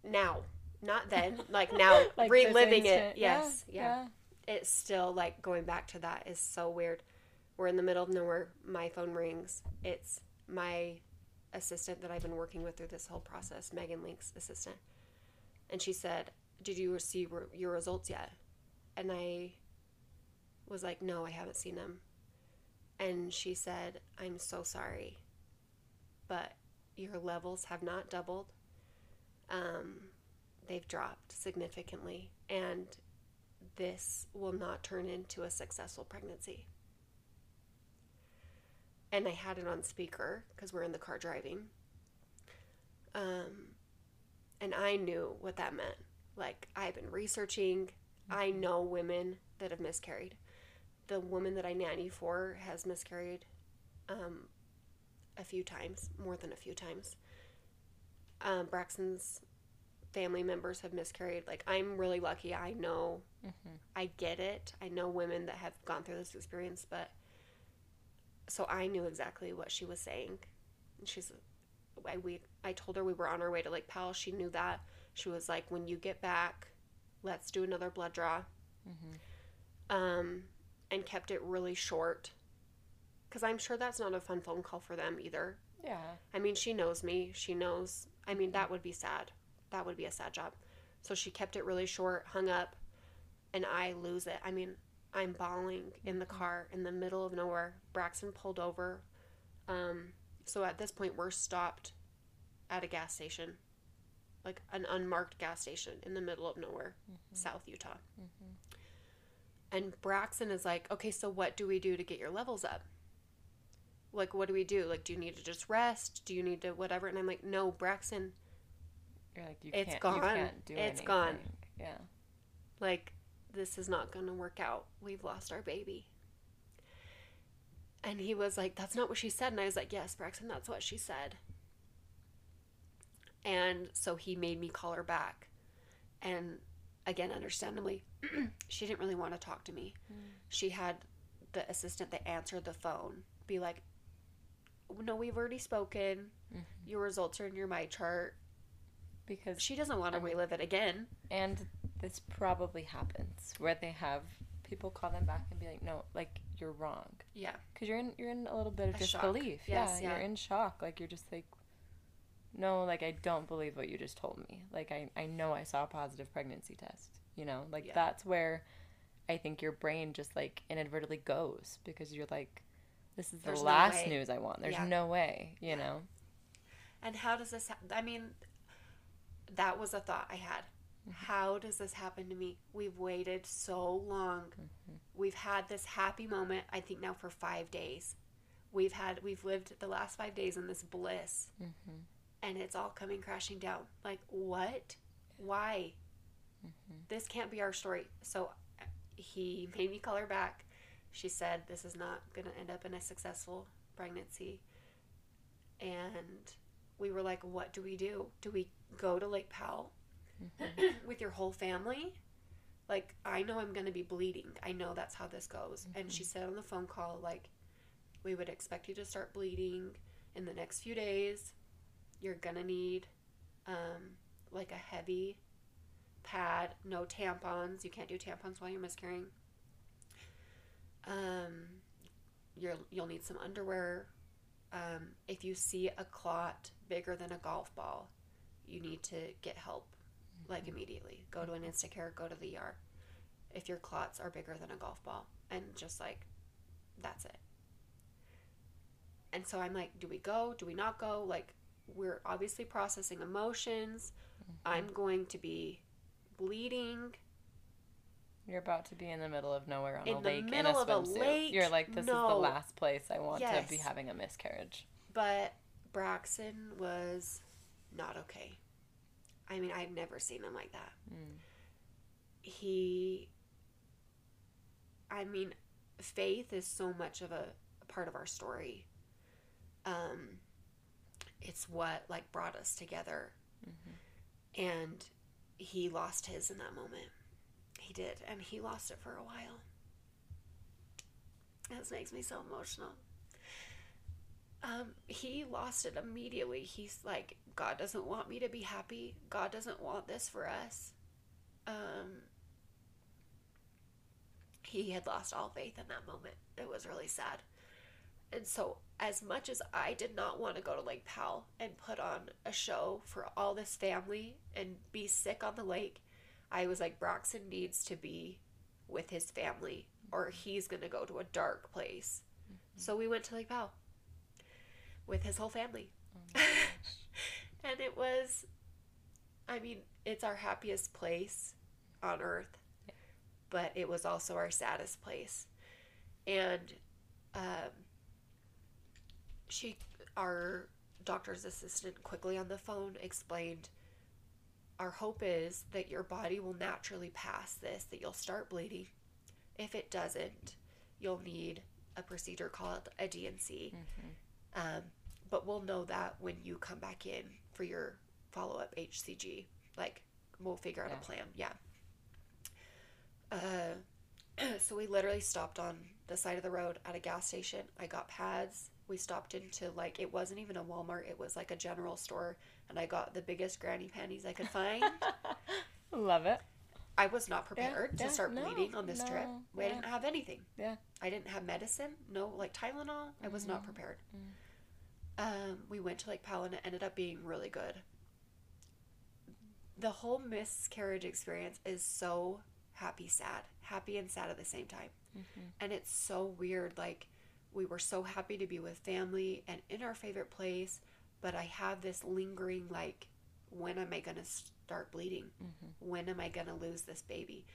Now, not then, like now, like reliving it. Yes, yeah, yeah. yeah. It's still like going back to that is so weird. We're in the middle of nowhere. My phone rings. It's my assistant that I've been working with through this whole process, Megan Link's assistant. And she said, did you see re- your results yet? And I was like, no, I haven't seen them. And she said, I'm so sorry, but your levels have not doubled. Um, they've dropped significantly, and this will not turn into a successful pregnancy. And I had it on speaker because we're in the car driving. Um... And I knew what that meant. Like, I've been researching. Mm-hmm. I know women that have miscarried. The woman that I nanny for has miscarried um, a few times, more than a few times. Um, Braxton's family members have miscarried. Like, I'm really lucky. I know. Mm-hmm. I get it. I know women that have gone through this experience. But so I knew exactly what she was saying. And she's... I, we, I told her we were on our way to Lake Powell. She knew that. She was like, when you get back, let's do another blood draw. Mm-hmm. Um, and kept it really short. Because I'm sure that's not a fun phone call for them either. Yeah. I mean, she knows me. She knows. I mean, that would be sad. That would be a sad job. So she kept it really short, hung up, and I lose it. I mean, I'm bawling in the car in the middle of nowhere. Braxton pulled over. Um... So at this point, we're stopped at a gas station, like an unmarked gas station in the middle of nowhere, mm-hmm. South Utah. Mm-hmm. And Braxton is like, okay, so what do we do to get your levels up? Like, what do we do? Like, do you need to just rest? Do you need to whatever? And I'm like, no, Braxton, You're like, you it's can't, gone. You can't do it's anything. gone. Yeah. Like, this is not going to work out. We've lost our baby. And he was like, that's not what she said. And I was like, yes, Braxton, that's what she said. And so he made me call her back. And again, understandably, she didn't really want to talk to me. Mm. She had the assistant that answered the phone be like, no, we've already spoken. Mm-hmm. Your results are in your my chart. Because she doesn't want to um, relive it again. And this probably happens where they have people call them back and be like, no, like, you're wrong. Yeah. Because you're in, you're in a little bit of a disbelief. Yes, yeah, yeah. You're in shock. Like, you're just like, no, like, I don't believe what you just told me. Like, I, I know I saw a positive pregnancy test, you know? Like, yeah. That's where I think your brain just, like, inadvertently goes because you're like, this is There's the last no news I want. There's yeah. no way, you yeah. know? And how does this happen? I mean, that was a thought I had. Mm-hmm. How does this happen to me? We've waited so long. Mm-hmm. We've had this happy moment, I think now for five days. We've had, we've lived the last five days in this bliss. Mm-hmm. And it's all coming crashing down. Like, what? Why? Mm-hmm. This can't be our story. So he made me call her back. She said, this is not going to end up in a successful pregnancy. And we were like, what do we do? Do we go to Lake Powell mm-hmm. with your whole family? Like, I know I'm going to be bleeding. I know that's how this goes. Mm-hmm. And she said on the phone call, like, we would expect you to start bleeding in the next few days. You're going to need, um, like, a heavy pad, no tampons. You can't do tampons while you're miscarrying. Um, you're, you'll need some underwear. Um, if you see a clot bigger than a golf ball, you need to get help, like, immediately. Go to an Instacare, go to the E R. If your clots are bigger than a golf ball. And just, like, that's it. And so I'm like, do we go? Do we not go? Like, we're obviously processing emotions. Mm-hmm. I'm going to be bleeding. You're about to be in the middle of nowhere on in a lake in a swimsuit. A lake? You're like, this no. is the last place I want yes. to be having a miscarriage. But Braxton was not okay. I mean, I've never seen him like that. Mm. He, I mean, faith is so much of a, a part of our story. Um, it's what, like, brought us together. Mm-hmm. And he lost his in that moment. He did, and he lost it for a while. This makes me so emotional. Um, he lost it immediately. He's like, God doesn't want me to be happy. God doesn't want this for us. Um, he had lost all faith in that moment. It was really sad. And so as much as I did not want to go to Lake Powell and put on a show for all this family and be sick on the lake, I was like, Braxton needs to be with his family or he's going to go to a dark place. Mm-hmm. So we went to Lake Powell with his whole family. Oh and it was, I mean, it's our happiest place on earth, yeah. but it was also our saddest place. And um, she, our doctor's assistant quickly on the phone explained, our hope is that your body will naturally pass this, that you'll start bleeding. If it doesn't, you'll need a procedure called a D and C. Mm-hmm. Um, but we'll know that when you come back in for your follow-up H C G. Like, we'll figure out yeah. a plan. Yeah. Uh, so we literally stopped on the side of the road at a gas station. I got pads. We stopped into, like, it wasn't even a Walmart. It was, like, a general store, and I got the biggest granny panties I could find. Love it. I was not prepared yeah, to yeah, start no, bleeding on this no, trip. We yeah. didn't have anything. Yeah. I didn't have medicine. No, like, Tylenol. Mm-hmm. I was not prepared. Mm-hmm. Um, we went to Lake Powell, and it ended up being really good. The whole miscarriage experience is so happy, sad. Happy and sad at the same time. Mm-hmm. And it's so weird, like, we were so happy to be with family and in our favorite place, but I have this lingering, like, when am I going to start bleeding? Mm-hmm. When am I going to lose this baby?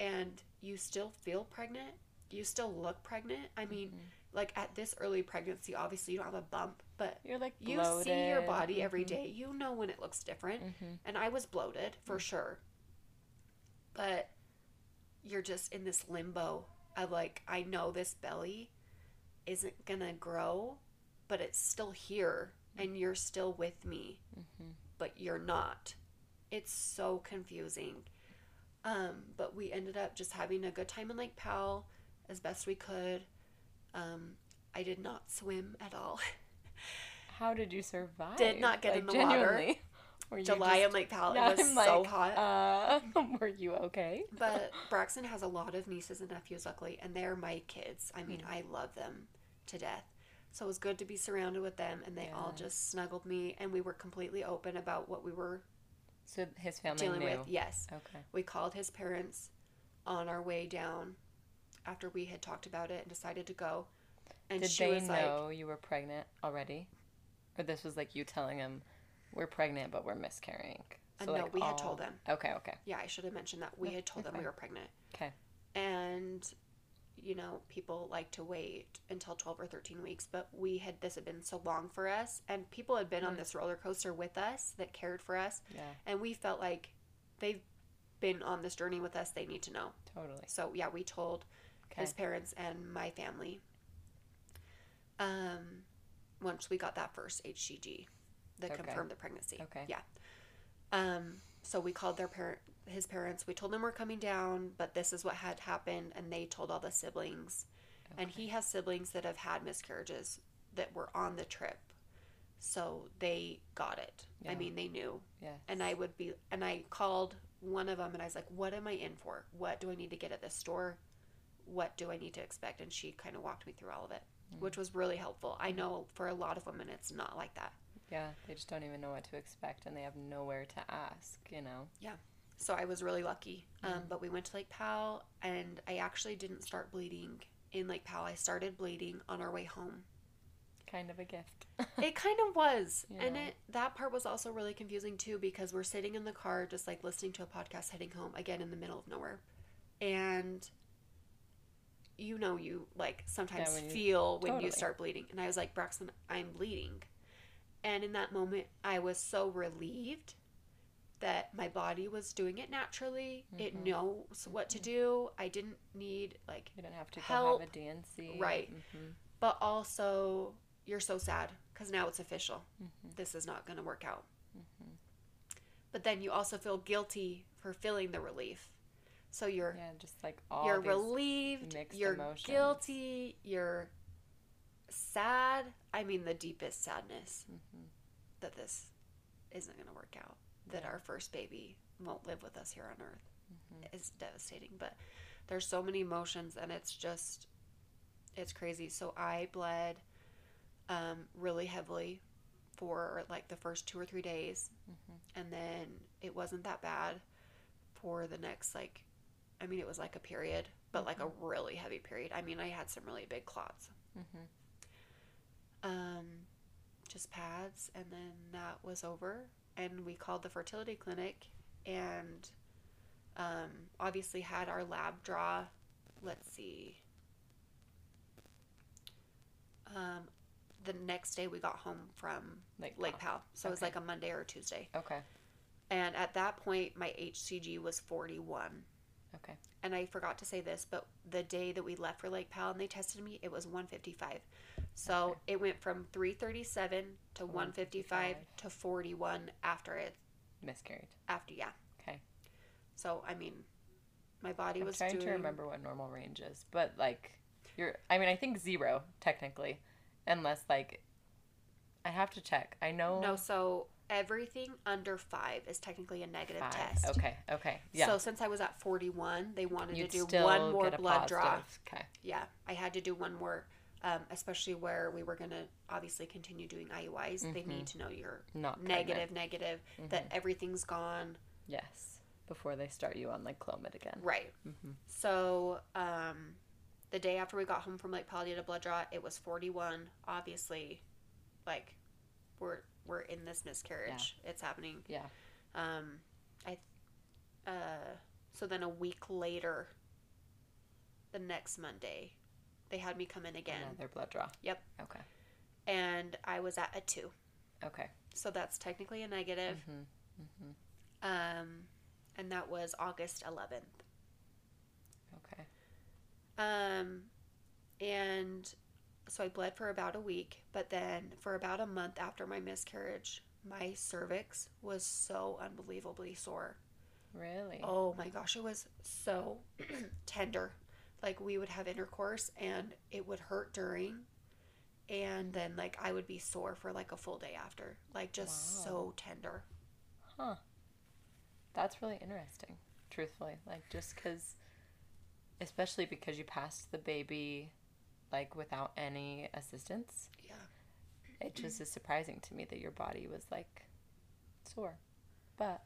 And you still feel pregnant. You still look pregnant. I mean, mm-hmm. like at this early pregnancy, obviously you don't have a bump, but you're like bloated. You see your body mm-hmm. every day. You know when it looks different. Mm-hmm. And I was bloated for mm-hmm. sure. But you're just in this limbo of like, I know this belly isn't going to grow, but it's still here mm-hmm. and you're still with me, mm-hmm. but you're not. It's so confusing. Um, but we ended up just having a good time in Lake Powell as best we could. Um, I did not swim at all. How did you survive? Did not get like, in the genuinely. Water. July just... in Lake Powell. Now it was like, so hot. Uh, were you okay? But Braxton has a lot of nieces and nephews, luckily, and they're my kids. I mean, mm. I love them to death. So it was good to be surrounded with them, and they yeah. all just snuggled me, and we were completely open about what we were So his family dealing knew? With. Yes. Okay. We called his parents on our way down after we had talked about it and decided to go. And Did she they was know like, you were pregnant already? Or this was like you telling him, we're pregnant, but we're miscarrying? So uh, like no, we all... had told them. Okay, okay. Yeah, I should have mentioned that. We no, had told them fine. We were pregnant. Okay. And, you know, people like to wait until twelve or thirteen weeks, but we had, this had been so long for us, and people had been mm-hmm. on this roller coaster with us that cared for us. Yeah. And we felt like they've been on this journey with us. They need to know. Totally. So, yeah, we told... Okay. His parents and my family. Um, once we got that first H C G that okay. confirmed the pregnancy. Okay. Yeah. Um, so we called their parent, his parents. We told them we're coming down, but this is what had happened, and they told all the siblings. Okay. And he has siblings that have had miscarriages that were on the trip, so they got it. Yeah. I mean, they knew. Yeah. And I would be, and I called one of them, and I was like, "What am I in for? What do I need to get at this store? What do I need to expect?" And she kind of walked me through all of it, mm. which was really helpful. I know for a lot of women it's not like that. Yeah, they just don't even know what to expect, and they have nowhere to ask, you know? Yeah. So I was really lucky. Mm. Um, but we went to Lake Powell, and I actually didn't start bleeding in Lake Powell. I started bleeding on our way home. Kind of a gift. It kind of was. Yeah. And it that part was also really confusing, too, because we're sitting in the car just, like, listening to a podcast heading home, again, in the middle of nowhere. And... you know, you like sometimes yeah, when you, feel when totally. You start bleeding. And I was like, "Braxton, I'm bleeding." And in that moment, I was so relieved that my body was doing it naturally. Mm-hmm. It knows mm-hmm. what to do. I didn't need like you didn't have to help. Go have a D and C. Right. Mm-hmm. But also, you're so sad because now it's official. Mm-hmm. This is not going to work out. Mm-hmm. But then you also feel guilty for feeling the relief. So you're yeah, just like all you're relieved, you're emotions. Guilty, you're sad. I mean, the deepest sadness mm-hmm. that this isn't going to work out, yeah. that our first baby won't live with us here on Earth mm-hmm. is devastating. But there's so many emotions, and it's just, it's crazy. So I bled um, really heavily for like the first two or three days, mm-hmm. and then it wasn't that bad for the next like. I mean, it was like a period, but like a really heavy period. I mean, I had some really big clots. Mm-hmm. Um, just pads, and then that was over. And we called the fertility clinic and um, obviously had our lab draw. Let's see. Um, the next day we got home from Lake, Lake Powell. Powell. So okay. It was like a Monday or a Tuesday. Okay. And at that point, my H C G was forty-one. Okay. And I forgot to say this, but the day that we left for Lake Powell and they tested me, it was one fifty-five. So okay. It went from three thirty-seven to one fifty-five to forty-one after it miscarried. After, yeah. Okay. So, I mean, my body I'm was trying doing... to remember what normal range is, but like, you're, I mean, I think zero technically, unless like, I have to check. I know. No, so. Everything under five is technically a negative five. Test. Okay, okay, yeah. So since I was at forty-one, they wanted You'd to do one more blood draw. Okay. Yeah, I had to do one more, um, especially where we were going to obviously continue doing I U Is. Mm-hmm. They need to know you're not negative, pregnant. Negative, mm-hmm. that everything's gone. Yes, before they start you on like Clomid again. Right. Mm-hmm. So um, the day after we got home from Lake Powell, did a blood draw. It was forty-one, obviously, like... we're we're in this miscarriage. Yeah. It's happening. Yeah. Um, I. Uh, so then a week later, the next Monday, they had me come in again. Another blood draw. Yep. Okay. And I was at a two. Okay. So that's technically a negative. Mm-hmm. Mm-hmm. Um, and that was August eleventh. Okay. Um, and so I bled for about a week, but then for about a month after my miscarriage, my cervix was so unbelievably sore. Really? Oh my gosh, it was so tender. Like, we would have intercourse and it would hurt during, and then like I would be sore for like a full day after. Like, just wow. So tender. Huh. That's really interesting, truthfully. Like, just because, especially because you passed the baby like without any assistance. Yeah. It just is surprising to me that your body was like sore. But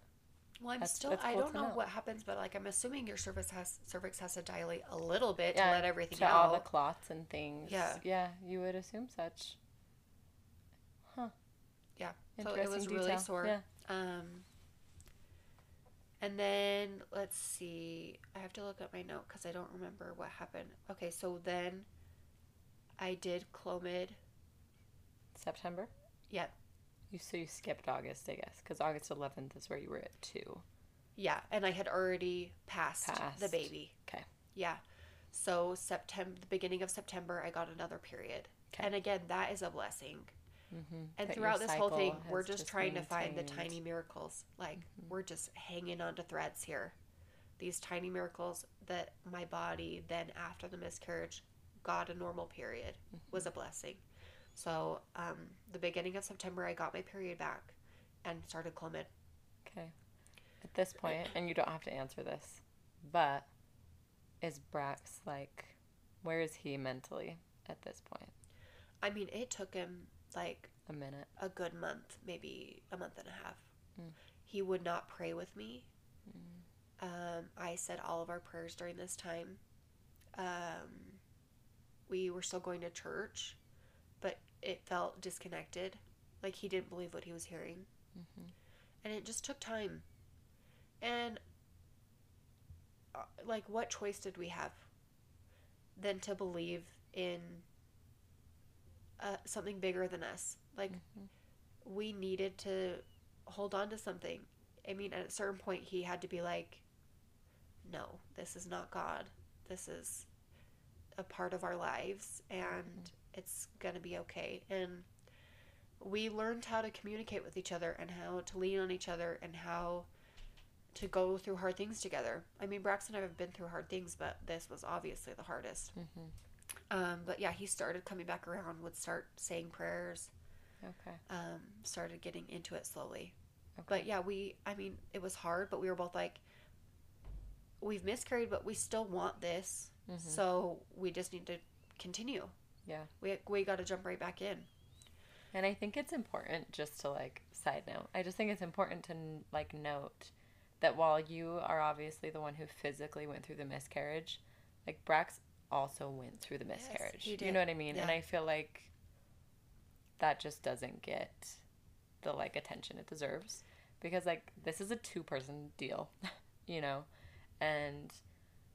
well, I'm that's, still, that's cool I don't know, know what happens, but like I'm assuming your cervix has cervix has to dilate a little bit yeah, to let everything to out. All the clots and things. Yeah. Yeah, you would assume such. Huh. Yeah. So it was detail. Really sore. Yeah. Um, and then, let's see, I have to look at my note because I don't remember what happened. Okay, so then I did Clomid. September? Yep. You, so you skipped August, I guess, because August eleventh is where you were at two. Yeah, and I had already passed, passed. the baby. Okay. Yeah. So September, the beginning of September, I got another period. Okay. And again, that is a blessing. Mm-hmm. And that throughout this whole thing, we're just, just trying maintained. to find the tiny miracles. Like, mm-hmm. we're just hanging on to threads here. These tiny miracles that my body then, after the miscarriage, got a normal period, mm-hmm. was a blessing. So, um, the beginning of September, I got my period back and started Clomid. Okay. At this point, and you don't have to answer this, but is Brax, like, where is he mentally at this point? I mean, it took him, like... a minute. A good month, maybe a month and a half. Mm. He would not pray with me. Mm. Um, I said all of our prayers during this time. Um, we were still going to church, but it felt disconnected. Like, he didn't believe what he was hearing. Mm-hmm. And it just took time. And, uh, like, what choice did we have than to believe in uh, something bigger than us? Like, mm-hmm. we needed to hold on to something. I mean, at a certain point, he had to be like, no, this is not God. This is a part of our lives. And... Mm-hmm. It's going to be okay. And we learned how to communicate with each other and how to lean on each other and how to go through hard things together. I mean, Braxton and I have been through hard things, but this was obviously the hardest. Mm-hmm. Um, but yeah, he started coming back around, would start saying prayers. Okay. Um, started getting into it slowly. Okay. But yeah, we, I mean, it was hard, but we were both like, we've miscarried, but we still want this. Mm-hmm. So we just need to continue. Yeah. We we got to jump right back in. And I think it's important, just to, like, side note, I just think it's important to, like, note that while you are obviously the one who physically went through the miscarriage, like, Brax also went through the miscarriage. Yes, he did. You know what I mean? Yeah. And I feel like that just doesn't get the, like, attention it deserves. Because, like, this is a two-person deal, you know? And...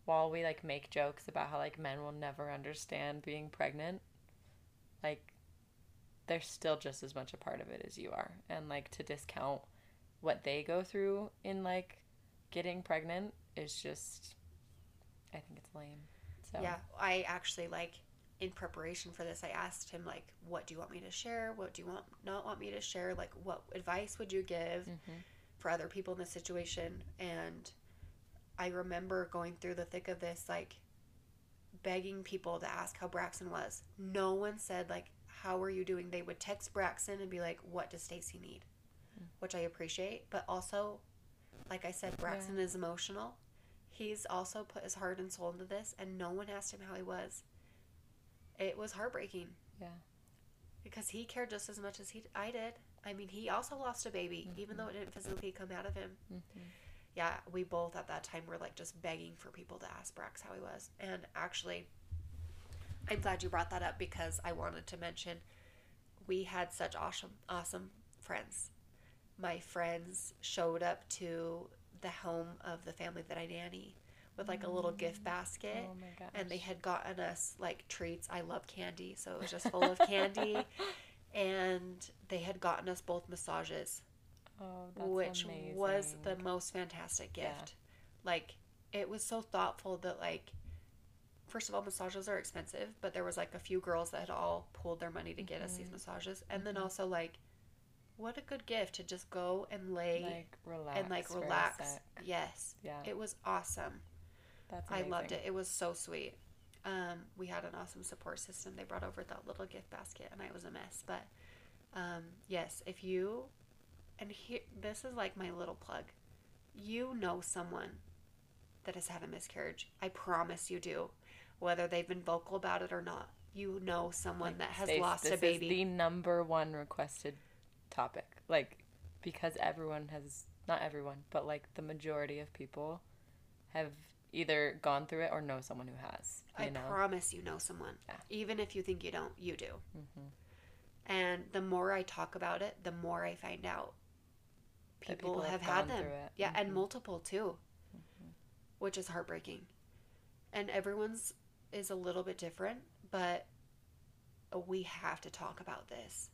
while we, like, make jokes about how, like, men will never understand being pregnant, like, they're still just as much a part of it as you are. And, like, to discount what they go through in, like, getting pregnant is just, I think it's lame. So yeah, I actually, like, in preparation for this, I asked him, like, what do you want me to share? What do you want not want me to share? Like, what advice would you give mm-hmm. for other people in this situation? And... I remember going through the thick of this, like, begging people to ask how Braxton was. No one said, like, how are you doing? They would text Braxton and be like, what does Staci need? Mm-hmm. Which I appreciate. But also, like I said, Braxton yeah. is emotional. He's also put his heart and soul into this, and no one asked him how he was. It was heartbreaking. Yeah. Because he cared just as much as he I did. I mean, he also lost a baby, mm-hmm. even though it didn't physically come out of him. Mm-hmm. Yeah, we both at that time were, like, just begging for people to ask Brax how he was. And actually, I'm glad you brought that up because I wanted to mention we had such awesome, awesome friends. My friends showed up to the home of the family that I nanny with like a little gift basket. Oh my gosh. And they had gotten us like treats. I love candy, so it was just full of candy. And they had gotten us both massages. Oh, that's which amazing. Was the most fantastic gift. Yeah. Like, it was so thoughtful that, like, first of all, massages are expensive, but there was like a few girls that had all pooled their money to get mm-hmm. us these massages. And mm-hmm. then also, like, what a good gift to just go and lay like, relax and like relax. Yes. Yeah. It was awesome. That's amazing. I loved it. It was so sweet. Um, we had an awesome support system. They brought over that little gift basket, and I was a mess. But um, yes, if you, and here, this is like my little plug. You know someone that has had a miscarriage. I promise you do. Whether they've been vocal about it or not, you know someone like, that has Stace, lost a baby. This is the number one requested topic. Like, because everyone has, not everyone, but like the majority of people have either gone through it or know someone who has. I know? promise you know someone. Yeah. Even if you think you don't, you do. Mm-hmm. And the more I talk about it, the more I find out people, people have, have had them. Yeah, mm-hmm. and multiple too, mm-hmm. which is heartbreaking. And everyone's is a little bit different, but we have to talk about this.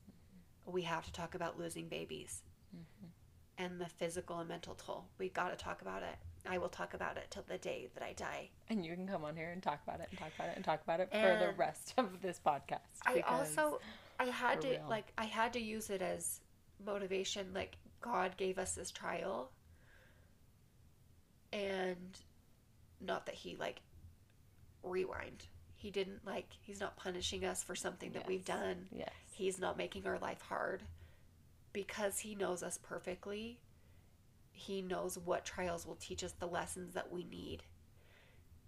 Mm-hmm. We have to talk about losing babies mm-hmm. and the physical and mental toll. We got to talk about it. I will talk about it till the day that I die. And you can come on here and talk about it and talk about it and talk about it and for the rest of this podcast. I also, I had to, real. like, I had to use it as motivation. Like, God gave us this trial, and not that he, like, rewind. He didn't, like, he's not punishing us for something that yes. we've done. Yes. He's not making our life hard, because he knows us perfectly. He knows what trials will teach us the lessons that we need.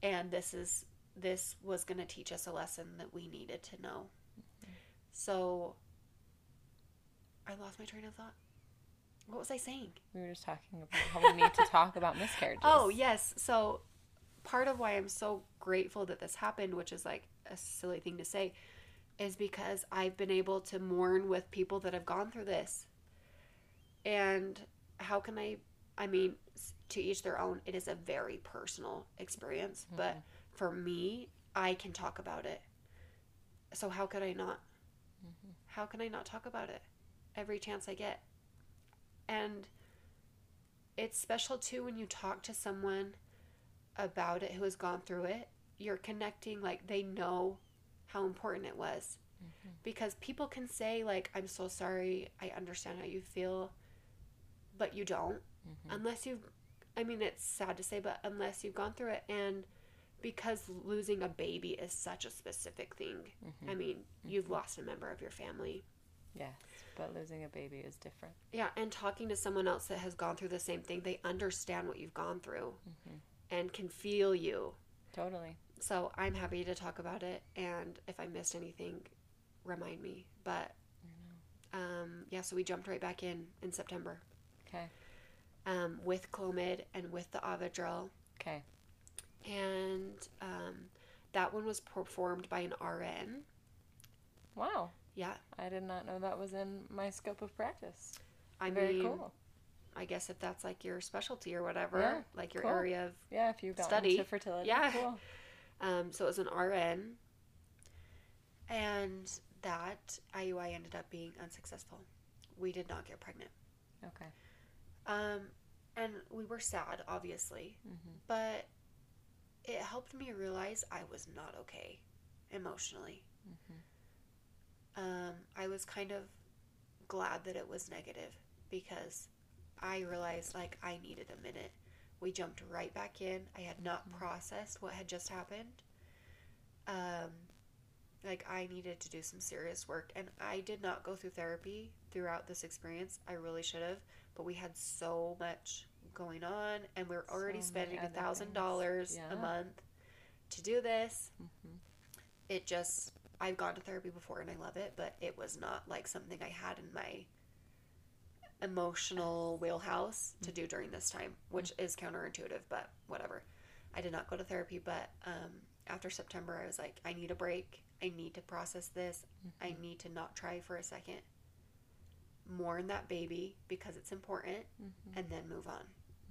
And this is, this was going to teach us a lesson that we needed to know. Mm-hmm. So I lost my train of thought. What was I saying? We were just talking about how we need to talk about miscarriages. Oh, yes. So part of why I'm so grateful that this happened, which is like a silly thing to say, is because I've been able to mourn with people that have gone through this. And how can I, I mean, to each their own, it is a very personal experience, mm-hmm. but for me, I can talk about it. So how could I not? Mm-hmm. How can I not talk about it every chance I get? And it's special too when you talk to someone about it who has gone through it. You're connecting, like, they know how important it was. Mm-hmm. Because people can say, like, I'm so sorry, I understand how you feel, but you don't. Mm-hmm. Unless you've, I mean, it's sad to say, but unless you've gone through it. And because losing a baby is such a specific thing. Mm-hmm. I mean, mm-hmm. you've lost a member of your family. Yes, but losing a baby is different. Yeah, and talking to someone else that has gone through the same thing, they understand what you've gone through. Mm-hmm. And can feel you. Totally. So I'm happy to talk about it. And if I missed anything, remind me. But, I know. um, yeah, so we jumped right back in in September. Okay. Um, with Clomid and with the Ovidrel. Okay. And um, that one was performed by an R N. Wow. Yeah. I did not know that was in my scope of practice. I Very mean, cool. I guess if that's like your specialty or whatever, yeah, like your cool. area of yeah, if you've got study into fertility, yeah. Cool. Um, so it was an R N, and that I U I ended up being unsuccessful. We did not get pregnant. Okay. Um, and we were sad, obviously, mm-hmm. but it helped me realize I was not okay emotionally. Mm-hmm. Um, I was kind of glad that it was negative, because I realized, like, I needed a minute. We jumped right back in. I had not processed what had just happened. Um, like, I needed to do some serious work. And I did not go through therapy throughout this experience. I really should have. But we had so much going on. And we were already so spending one thousand dollars yeah. a month to do this. Mm-hmm. It just, I've gone to therapy before and I love it. But it was not, like, something I had in my emotional wheelhouse to do during this time, which is counterintuitive, but whatever. I did not go to therapy, but um after September I was like, I need a break. I need to process this. Mm-hmm. I need to not try for a second. Mourn that baby because it's important, mm-hmm. and then move on.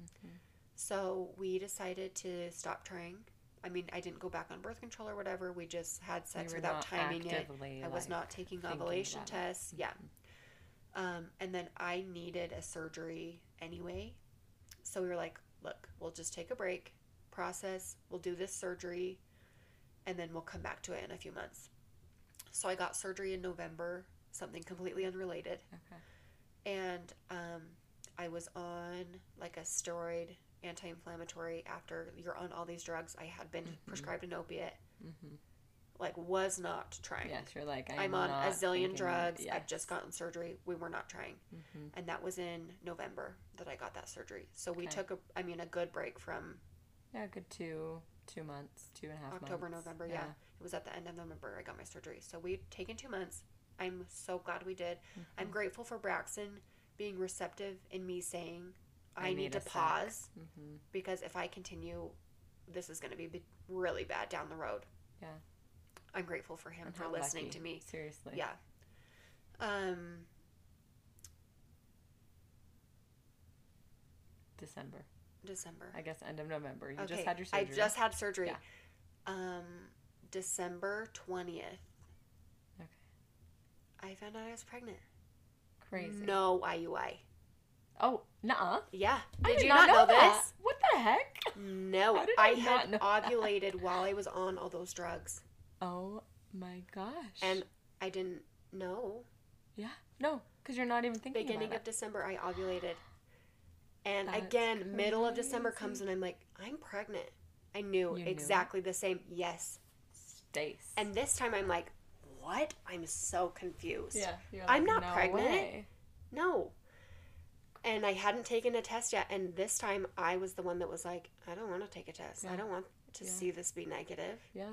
Mm-hmm. So we decided to stop trying. I mean, I didn't go back on birth control or whatever. We just had sex without timing it. I like was not taking ovulation tests. Mm-hmm. Yeah. Um, and then I needed a surgery anyway. So we were like, look, we'll just take a break, process, we'll do this surgery, and then we'll come back to it in a few months. So I got surgery in November, something completely unrelated. Okay. And um, I was on like a steroid anti-inflammatory after you're on all these drugs. I had been mm-hmm. prescribed an opiate. Mm-hmm. Like, was not trying. Yes, you're like, I'm, I'm on a zillion drugs. Yes. I've just gotten surgery. We were not trying. Mm-hmm. And that was in November that I got that surgery. So okay. we took, a, I mean, a good break from. Yeah, a good two, two months, two and a half October, months. November, yeah. yeah. It was at the end of November I got my surgery. So we'd taken two months. I'm so glad we did. Mm-hmm. I'm grateful for Braxton being receptive in me saying, I, I need, need to pause mm-hmm. because if I continue, this is going to be really bad down the road. Yeah. I'm grateful for him and for listening lucky. to me. Seriously. Yeah. Um, December. December. I guess end of November. You okay. just had your surgery. I just had surgery. Yeah. Um, December twentieth. Okay. I found out I was pregnant. Crazy. No I U I. Oh, nuh-uh. Yeah. Did, did you not, not know, know that? this? What the heck? No. How did I, I had ovulated that? while I was on all those drugs. Oh my gosh. And I didn't know. Yeah. No, because you're not even thinking Beginning about it. Beginning of December, I ovulated. And That's again, crazy. middle of December comes and I'm like, I'm pregnant. I knew you exactly knew. the same. Yes. Stace. And this time I'm like, what? I'm so confused. Yeah. You're like, I'm not no pregnant. Way. No. And I hadn't taken a test yet. And this time I was the one that was like, I don't want to take a test. Yeah. I don't want to yeah. see this be negative. Yeah.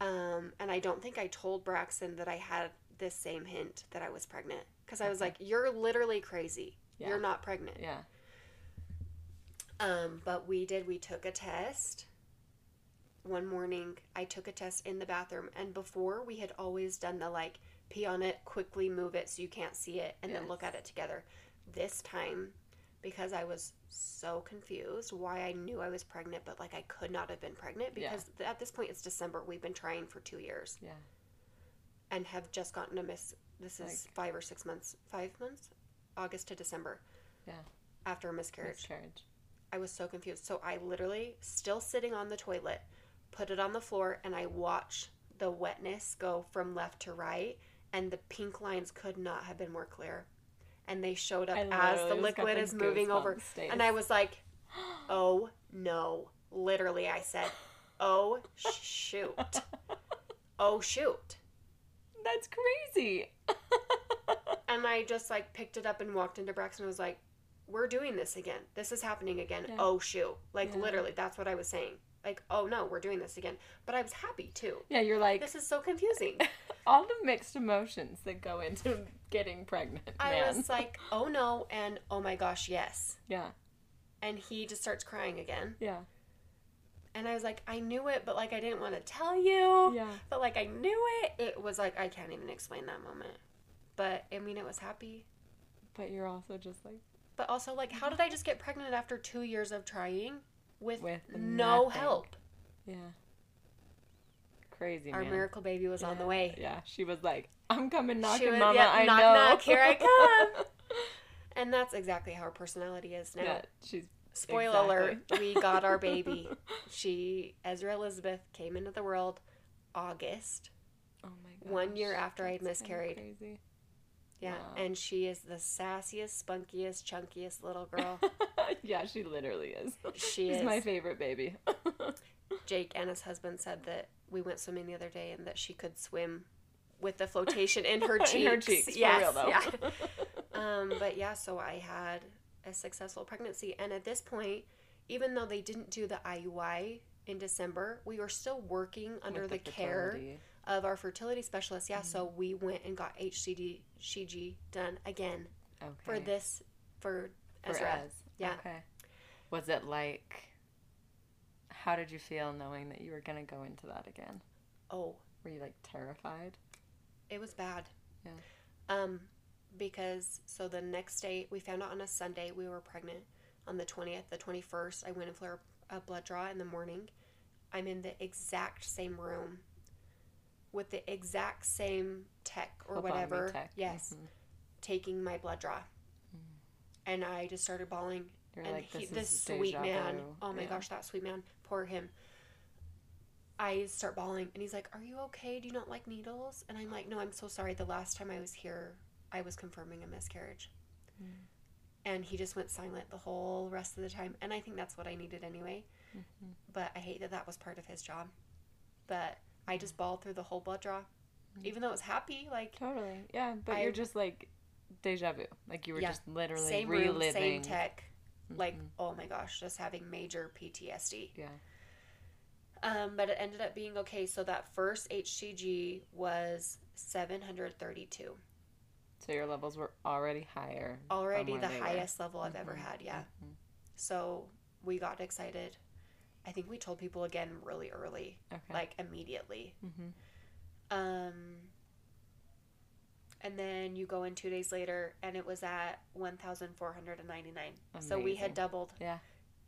Um, and I don't think I told Braxton that I had this same hint that I was pregnant. Because I was like, you're literally crazy. Yeah. You're not pregnant. Yeah. Um, but we did. We took a test. One morning, I took a test in the bathroom. And before, we had always done the, like, pee on it, quickly move it so you can't see it, and yes. then look at it together. This time, because I was so confused why I knew I was pregnant, but like I could not have been pregnant because yeah. th- at this point it's December. We've been trying for two years. Yeah. And have just gotten a miss. This like, is five or six months, five months, August to December. Yeah. After a miscarriage. Miscarriage. I was so confused. So I literally still sitting on the toilet, put it on the floor and I watched the wetness go from left to right and the pink lines could not have been more clear. And they showed up as the liquid is moving over. States. And I was like, oh, no. Literally, I said, oh, shoot. Oh, shoot. That's crazy. And I just, like, picked it up and walked into Braxton and was like, we're doing this again. This is happening again. Yeah. Oh, shoot. Like, yeah. literally, that's what I was saying. Like, oh, no, we're doing this again. But I was happy, too. Yeah, you're like... This is so confusing. All the mixed emotions that go into getting pregnant, man. I was like, oh, no, and oh, my gosh, yes. Yeah. And he just starts crying again. Yeah. And I was like, I knew it, but, like, I didn't want to tell you. Yeah. But, like, I knew it. It was like, I can't even explain that moment. But, I mean, it was happy. But you're also just like... But also, like, how did I just get pregnant after two years of trying? With, with no nothing. help. Yeah. Crazy, Our man. miracle baby was yeah. on the way. Yeah. She was like, I'm coming knocking, was, Mama. Yeah, I knock, know. Knock, here I come. And that's exactly how her personality is now. Yeah, she's Spoiler exactly. alert. We got our baby. She, Ezra Elizabeth, came into the world August. Oh, my God. One year after I had miscarried. Crazy. Yeah, wow. And she is the sassiest, spunkiest, chunkiest little girl. Yeah, she literally is. She She's is. my favorite baby. Jake, Anna's husband, said that we went swimming the other day and that she could swim with the flotation in her cheeks. In her cheeks, yes, for real, though. Yeah. Um, but yeah, so I had a successful pregnancy. And at this point, even though they didn't do the I U I in December, we were still working under with the, the care of our fertility specialist. Yeah, mm-hmm. So we went and got H C G done again okay. for this, for Ezra. Yeah. Okay. Was it like, how did you feel knowing that you were going to go into that again? Oh. Were you like terrified? It was bad. Yeah. Um, because so the next day, we found out on a Sunday we were pregnant. On the twentieth, the twenty-first, I went in for a blood draw in the morning. I'm in the exact same room with the exact same tech or whatever. Tech. Yes. Mm-hmm. Taking my blood draw. Mm-hmm. And I just started bawling. You're and like, this, he, is this sweet man. Though. Oh my yeah. gosh, that sweet man. Poor him. I start bawling and he's like, are you okay? Do you not like needles? And I'm like, no, I'm so sorry. The last time I was here, I was confirming a miscarriage. Mm. And he just went silent the whole rest of the time. And I think that's what I needed anyway. Mm-hmm. But I hate that that was part of his job. But I just bawled through the whole blood draw, mm-hmm. even though it was happy. Like Totally. Yeah, but I, you're just like deja vu. Like you were yeah, just literally same reliving. Room, same tech. Mm-hmm. Like, oh my gosh, just having major P T S D. Yeah. Um, but it ended up being okay. So that first H C G was seven hundred thirty-two. So your levels were already higher. Already the highest were. level I've mm-hmm. ever had, yeah. Mm-hmm. So we got excited. I think we told people again really early, okay. like immediately. Mm-hmm. Um, and then you go in two days later, and it was at one thousand four hundred ninety-nine. Amazing. So we had doubled. Yeah.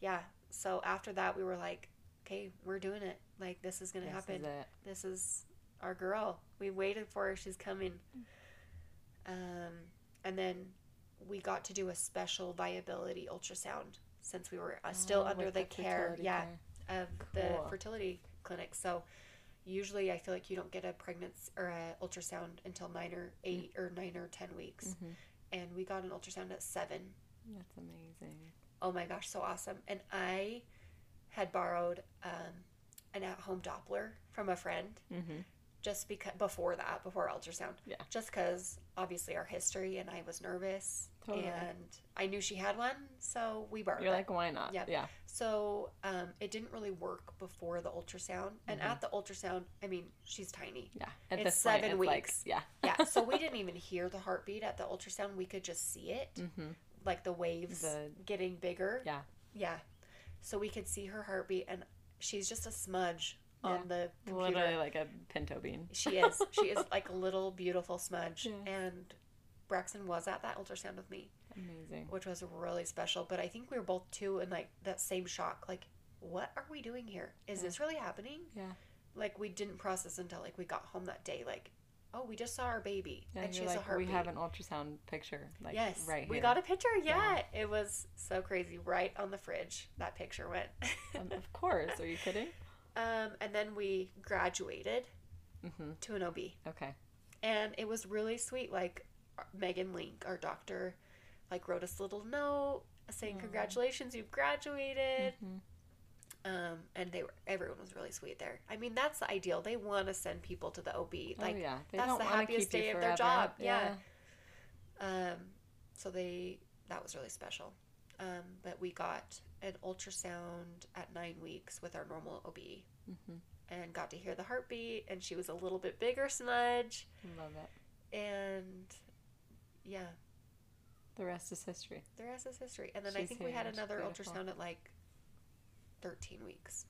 Yeah. So after that, we were like, hey, we're doing it. Like, this is going to happen. Is it. This is our girl. We waited for her. She's coming. Um, and then we got to do a special viability ultrasound since we were uh, still oh, under the, the care yeah, care. of cool. the fertility clinic. So usually I feel like you don't get a pregnancy or an ultrasound until nine or eight mm-hmm. or nine or ten weeks. Mm-hmm. And we got an ultrasound at seven. That's amazing. Oh, my gosh. So awesome. And I... had borrowed um, an at-home Doppler from a friend mm-hmm. just because before that, before ultrasound. Yeah. Just because, obviously, our history, and I was nervous. Totally. And I knew she had one, so we borrowed You're it. like, why not? Yep. Yeah. So um, it didn't really work before the ultrasound. And mm-hmm. at the ultrasound, I mean, she's tiny. Yeah. At it's seven point, weeks. It's like, yeah. yeah. So we didn't even hear the heartbeat at the ultrasound. We could just see it, mm-hmm. like the waves the... getting bigger. Yeah. Yeah. So we could see her heartbeat, and she's just a smudge yeah. on the computer. Literally like a pinto bean. She is. She is like a little beautiful smudge. Yeah. And Braxton was at that ultrasound with me. Amazing. Which was really special. But I think we were both, too, in like that same shock. Like, what are we doing here? Is yeah. this really happening? Yeah. Like, we didn't process until like we got home that day. Like, oh, we just saw our baby. Yeah, and she has like, a heartbeat. We have an ultrasound picture. Like, yes. Right here. We got a picture. Yeah. yeah. It was so crazy. Right on the fridge, that picture went. um, of course. Are you kidding? Um, and then we graduated mm-hmm. to an O B. Okay. And it was really sweet. Like, Megan Link, our doctor, like, wrote us a little note saying, mm-hmm. congratulations, you've graduated. Mm-hmm. Um, and they were, everyone was really sweet there. I mean, that's the ideal. They want to send people to the O B. Like, oh, yeah. They that's don't the happiest day of their job. Yeah. yeah. Um, so they, that was really special. Um, but we got an ultrasound at nine weeks with our normal O B mm-hmm. and got to hear the heartbeat, and she was a little bit bigger smudge. Love it. And yeah. The rest is history. The rest is history. And then She's I think we had another beautiful. ultrasound at like thirteen weeks.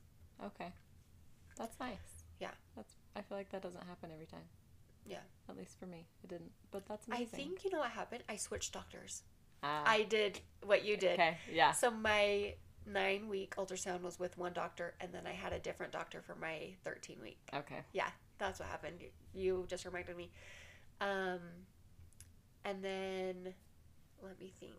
Okay. That's nice. Yeah. That's. I feel like that doesn't happen every time. Yeah. At least for me. It didn't. But that's amazing. I think, you know what happened? I switched doctors. Ah. I did what you did. Okay. Yeah. So my nine-week ultrasound was with one doctor, and then I had a different doctor for my thirteen-week. Okay. Yeah. That's what happened. You just reminded me. Um, and then, let me think.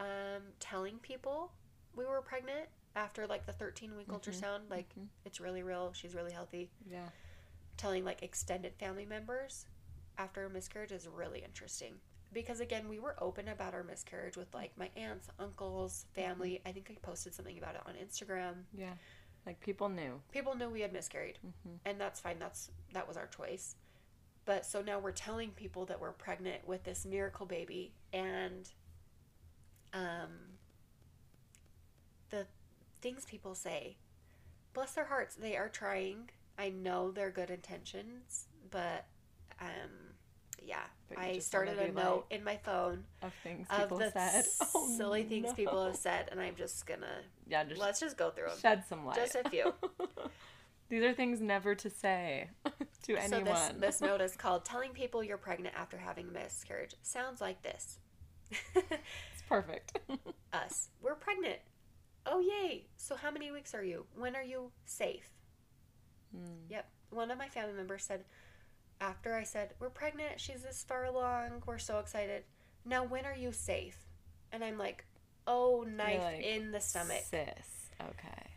Um, telling people we were pregnant. After, like, the thirteen-week mm-hmm. ultrasound, like, mm-hmm. it's really real. She's really healthy. Yeah. Telling, like, extended family members after a miscarriage is really interesting. Because, again, we were open about our miscarriage with, like, my aunts, uncles, family. Mm-hmm. I think I posted something about it on Instagram. Yeah. Like, people knew. People knew we had miscarried. Mm-hmm. And that's fine. That's that was our choice. But so now we're telling people that we're pregnant with this miracle baby. And um, the... things people say, bless their hearts, they are trying. I know they're good intentions, but um yeah but I started a note in my phone of things people of the said oh, silly things no. people have said, and I'm just gonna yeah just let's just go through them, shed some light, just a few. These are things never to say to anyone. So this, this note is called Telling People You're Pregnant After Having a Miscarriage. Sounds like this. It's perfect. Us. We're pregnant. Oh, yay. So how many weeks are you? When are you safe? Mm. Yep. One of my family members said, after I said, we're pregnant, she's this far along, we're so excited. Now, when are you safe? And I'm like, oh, knife like, in the stomach. Sis. Okay.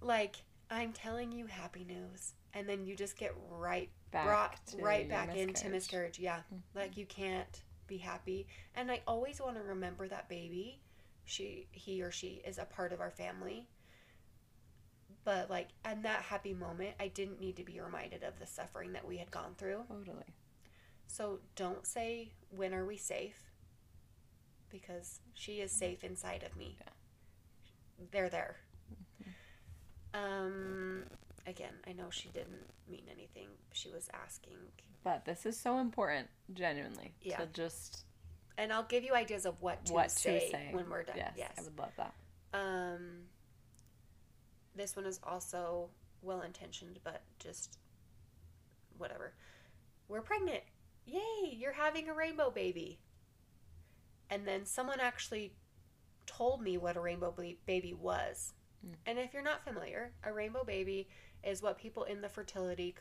Like, I'm telling you happy news. And then you just get right back brought right back into miscarriage. Yeah. Mm-hmm. Like, you can't be happy. And I always want to remember that baby, she, he or she is a part of our family. But, like, in that happy moment, I didn't need to be reminded of the suffering that we had gone through. Totally. So don't say, when are we safe? Because she is safe inside of me. Yeah. They're there. Um, again, I know she didn't mean anything. She was asking. But this is so important, genuinely. Yeah. So just. And I'll give you ideas of what to, what say, to say when we're done. Yes, yes. I would love that. Um... This one is also well-intentioned, but just whatever. We're pregnant. Yay, you're having a rainbow baby. And then someone actually told me what a rainbow baby was. Mm. And if you're not familiar, a rainbow baby is what people in the fertility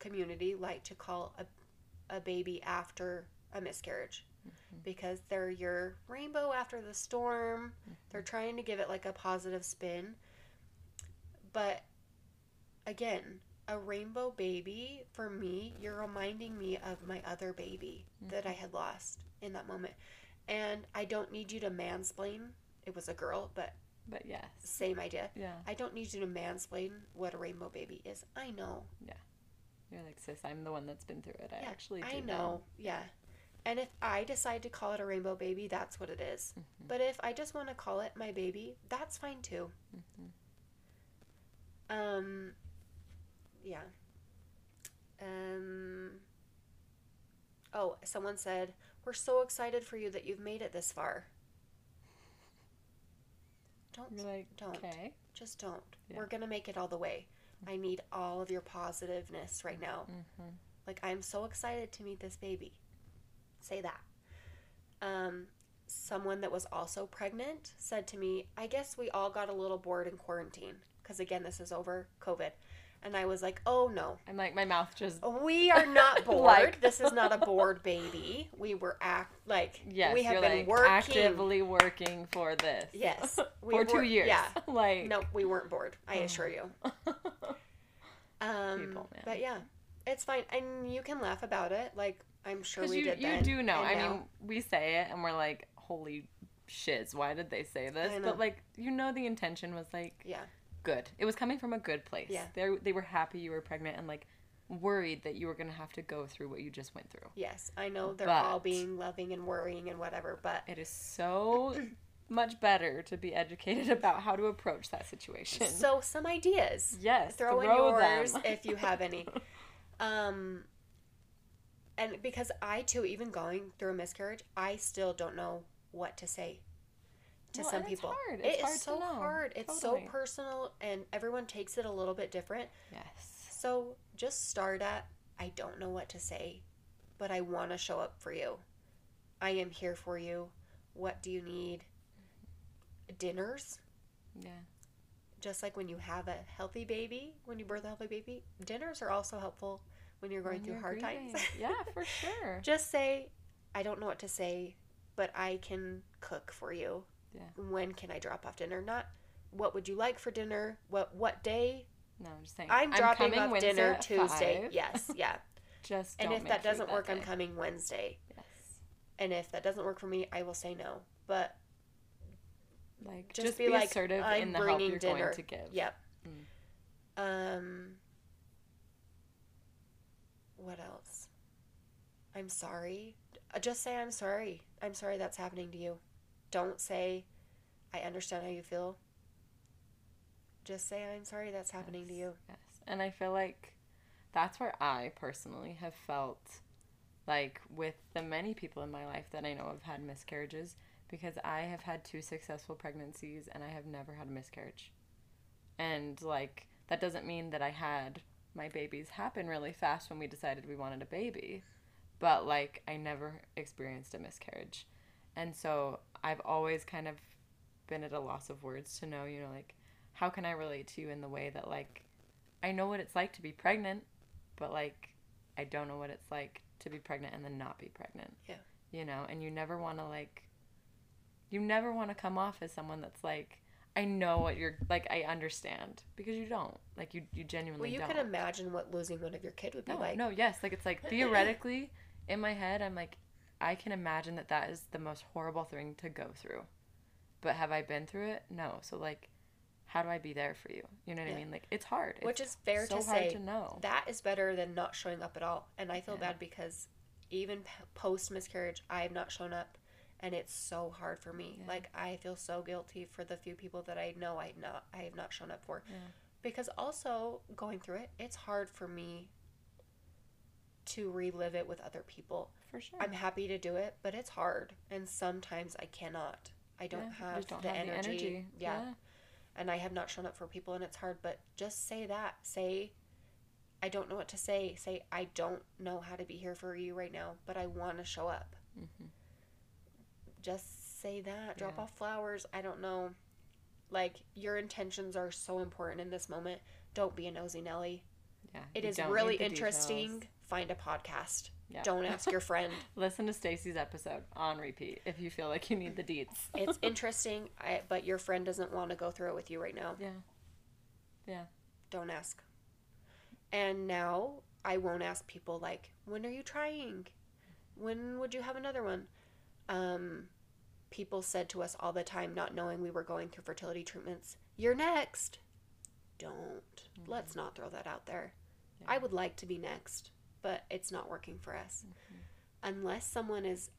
community like to call a, a baby after a miscarriage. Mm-hmm. Because they're your rainbow after the storm. Mm-hmm. They're trying to give it like a positive spin. But, again, a rainbow baby, for me, you're reminding me of my other baby mm-hmm. that I had lost in that moment. And I don't need you to mansplain. It was a girl, but, but yes. Same idea. Yeah. I don't need you to mansplain what a rainbow baby is. I know. Yeah. You're like, sis, I'm the one that's been through it. I yeah, actually do I know. know. Yeah. And if I decide to call it a rainbow baby, that's what it is. Mm-hmm. But if I just want to call it my baby, that's fine, too. Mm-hmm. Um, yeah. Um, oh, someone said, we're so excited for you that you've made it this far. Don't, like, don't, okay. just don't. Yeah. We're going to make it all the way. Mm-hmm. I need all of your positiveness right now. Mm-hmm. Like, I'm so excited to meet this baby. Say that. Um, someone that was also pregnant said to me, I guess we all got a little bored in quarantine. Because, again, this is over COVID. And I was like, oh, no. I'm like, my mouth just. We are not bored. Like, this is not a bored baby. We were, act like, yes, we have been like, working. Actively working for this. Yes. We for were, two years. Yeah. Like. No, we weren't bored. I assure you. um, People, man. But, yeah, it's fine. And you can laugh about it. Like, I'm sure we you, did you then. You do know. I now. mean, we say it and we're like, holy shiz, why did they say this? But, like, you know the intention was like. Yeah. Good. It was coming from a good place. Yeah. They they were happy you were pregnant and, like, worried that you were going to have to go through what you just went through. Yes. I know they're but all being loving and worrying and whatever, but. It is so much better to be educated about how to approach that situation. So, some ideas. Yes. Throw, throw in yours them. If you have any. Um, and because I, too, even going through a miscarriage, I still don't know what to say. To well, some people, it's hard. It's it hard is so hard. It's totally. So personal, and everyone takes it a little bit different. Yes. So just start at, I don't know what to say, but I want to show up for you. I am here for you. What do you need? Dinners. Yeah. Just like when you have a healthy baby, when you birth a healthy baby, dinners are also helpful when you're going when through you're hard grieving. Times. Yeah, for sure. Just say, I don't know what to say, but I can cook for you. Yeah. When can I drop off dinner? Not what would you like for dinner? What what day? No, I'm just saying. I'm, I'm dropping off Wednesday dinner Tuesday. Five. Yes, yeah. Just and if that doesn't work, that I'm coming Wednesday. Yes. And if that doesn't work for me, I will say no. But like just, just be, be like assertive I'm in the help you're dinner. Going to give. Yep. Mm. Um. What else? I'm sorry. Just say I'm sorry. I'm sorry that's happening to you. Don't say, I understand how you feel. Just say, I'm sorry that's happening yes, to you. Yes. And I feel like that's where I personally have felt, like, with the many people in my life that I know have had miscarriages, because I have had two successful pregnancies and I have never had a miscarriage. And, like, That doesn't mean that I had my babies happen really fast when we decided we wanted a baby, but like I never experienced a miscarriage. And so I've always kind of been at a loss of words to know, you know, like, how can I relate to you in the way that, like, I know what it's like to be pregnant, but, like, I don't know what it's like to be pregnant and then not be pregnant. Yeah. You know, and you never want to, like, you never want to come off as someone that's, like, I know what you're, like, I understand. Because you don't. Like, you, you genuinely don't. Well, you don't. Can imagine what losing one of your kid would be no, like. No, yes. Like, it's, like, theoretically, in my head, I'm, like, I can imagine that that is the most horrible thing to go through. But have I been through it? No. So, like, how do I be there for you? You know what yeah. I mean? Like, it's hard. Which it's is fair so to hard say. To know. That is better than not showing up at all. And I feel yeah. bad because even post-miscarriage, I have not shown up. And it's so hard for me. Yeah. Like, I feel so guilty for the few people that I know I not I have not shown up for. Yeah. Because also, going through it, it's hard for me to relive it with other people. For sure. I'm happy to do it, but it's hard. And sometimes I cannot. I don't yeah, have, I don't the, have energy. the energy. Yeah. yeah. And I have not shown up for people, and it's hard. But just say that. Say, I don't know what to say. Say, I don't know how to be here for you right now, but I want to show up. Mm-hmm. Just say that. Drop yeah. off flowers. I don't know. Like, your intentions are so important in this moment. Don't be a nosy Nelly. Yeah. It is really interesting. Details. Find a podcast. Yeah. Don't ask your friend. Listen to Staci's episode on repeat if you feel like you need the deets. It's interesting, I, but your friend doesn't want to go through it with you right now. Yeah. Yeah. Don't ask. And now I won't ask people, like, when are you trying? When would you have another one? Um, people said to us all the time, not knowing we were going through fertility treatments, you're next. Don't. Mm-hmm. Let's not throw that out there. Yeah. I would like to be next, but it's not working for us. Mm-hmm. Unless someone is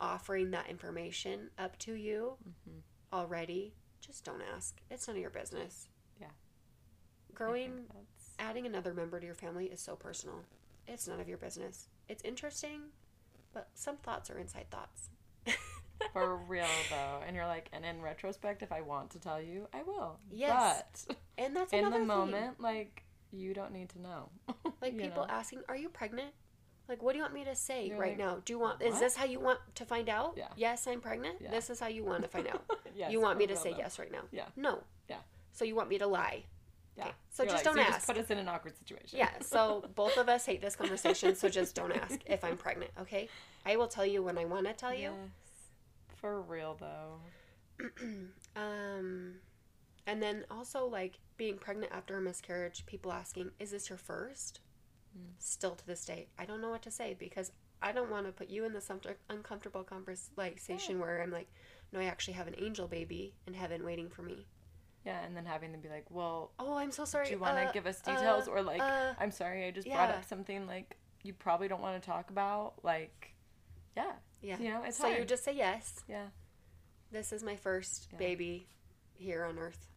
offering that information up to you mm-hmm. already, just don't ask. It's none of your business. Yeah. Growing, adding another member to your family is so personal. It's none of your business. It's interesting, but some thoughts are inside thoughts. For real, though. And you're like, and in retrospect, if I want to tell you, I will. Yes. But and that's another in the moment, thing. Like, you don't need to know. Like, people know? Asking, are you pregnant? Like, what do you want me to say you're right like, now? Do you want, what? Is this how you want to find out? Yeah. Yes, I'm pregnant? Yeah. This is how you want to find out. Yes, you want me to say though. Yes right now? Yeah. No. Yeah. So you want me to lie? Yeah. Okay. So you're just like, don't so ask. Just put us in an awkward situation. Yeah. So both of us hate this conversation, so just don't ask if I'm pregnant, okay? I will tell you when I want to tell yes. you. For real, though. um, and then also, like, being pregnant after a miscarriage, people asking, is this your first? Mm. Still to this day, I don't know what to say because I don't want to put you in this uncomfortable conversation yeah. where I'm like, no, I actually have an angel baby in heaven waiting for me. Yeah, and then having them be like, well, oh, I'm so sorry. Do you want to uh, give us details? Uh, or like, uh, I'm sorry, I just yeah. brought up something, like, you probably don't want to talk about. Like, yeah. Yeah. You know, it's so hard. You just say yes. Yeah. This is my first yeah. baby here on earth.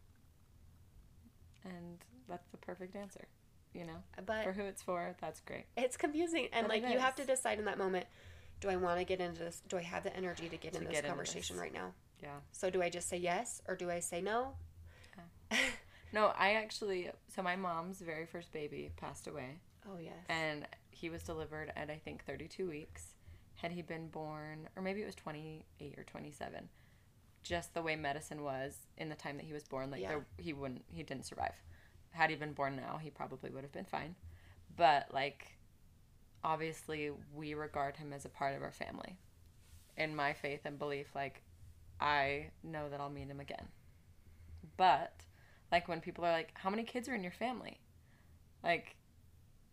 And that's the perfect answer, you know? But for who it's for, that's great. It's confusing. And, but like, you have to decide in that moment, do I want to get into this? Do I have the energy to get, to in this get into this conversation right now? Yeah. So do I just say yes or do I say no? Yeah. No, I actually, so my mom's very first baby passed away. Oh, yes. And he was delivered at, I think, thirty-two weeks. Had he been born, or maybe it was twenty-eight or twenty-seven, just the way medicine was in the time that he was born, like yeah. there, he wouldn't, he didn't survive. Had he been born now, he probably would have been fine. But, like, obviously we regard him as a part of our family. In my faith and belief, like, I know that I'll meet him again. But, like, when people are like, how many kids are in your family? Like,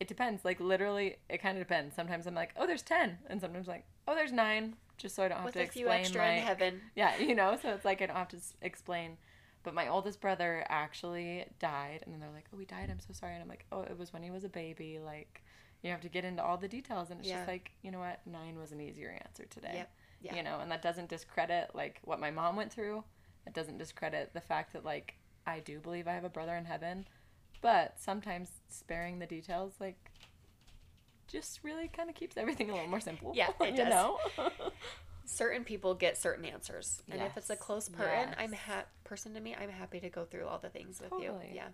it depends. Like, literally, it kind of depends. Sometimes I'm like, oh, there's ten. And sometimes I'm like, oh, there's nine. Just so I don't have With to explain. With a few extra, like, in heaven. Yeah, you know? So it's like I don't have to explain. But my oldest brother actually died. And then they're like, oh, he died. I'm so sorry. And I'm like, oh, it was when he was a baby. Like, you have to get into all the details. And it's yeah. just like, you know what? Nine was an easier answer today. Yep. Yeah. You know? And that doesn't discredit, like, what my mom went through. It doesn't discredit the fact that, like, I do believe I have a brother in heaven. But sometimes sparing the details, like, just really kind of keeps everything a little more simple. Yeah, it does. You know? Certain people get certain answers. And yes. if it's a close person, yes. I'm ha- person to me, I'm happy to go through all the things with totally. You. Yeah.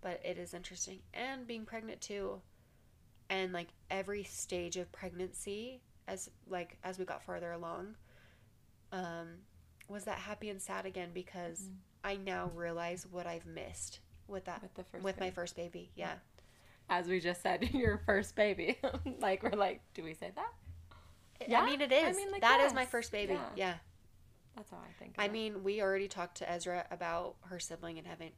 but it is interesting. And being pregnant too, and like every stage of pregnancy, as like as we got farther along, um, was that happy and sad again, because mm. I now realize what I've missed with that with, the first with my first baby. Yeah. As we just said, your first baby. Like, we're like, do we say that? Yeah. I mean, it is. I mean, like, that yes. is my first baby. Yeah. yeah. That's how I think. I mean, it. we already talked to Ezra about her sibling in heaven.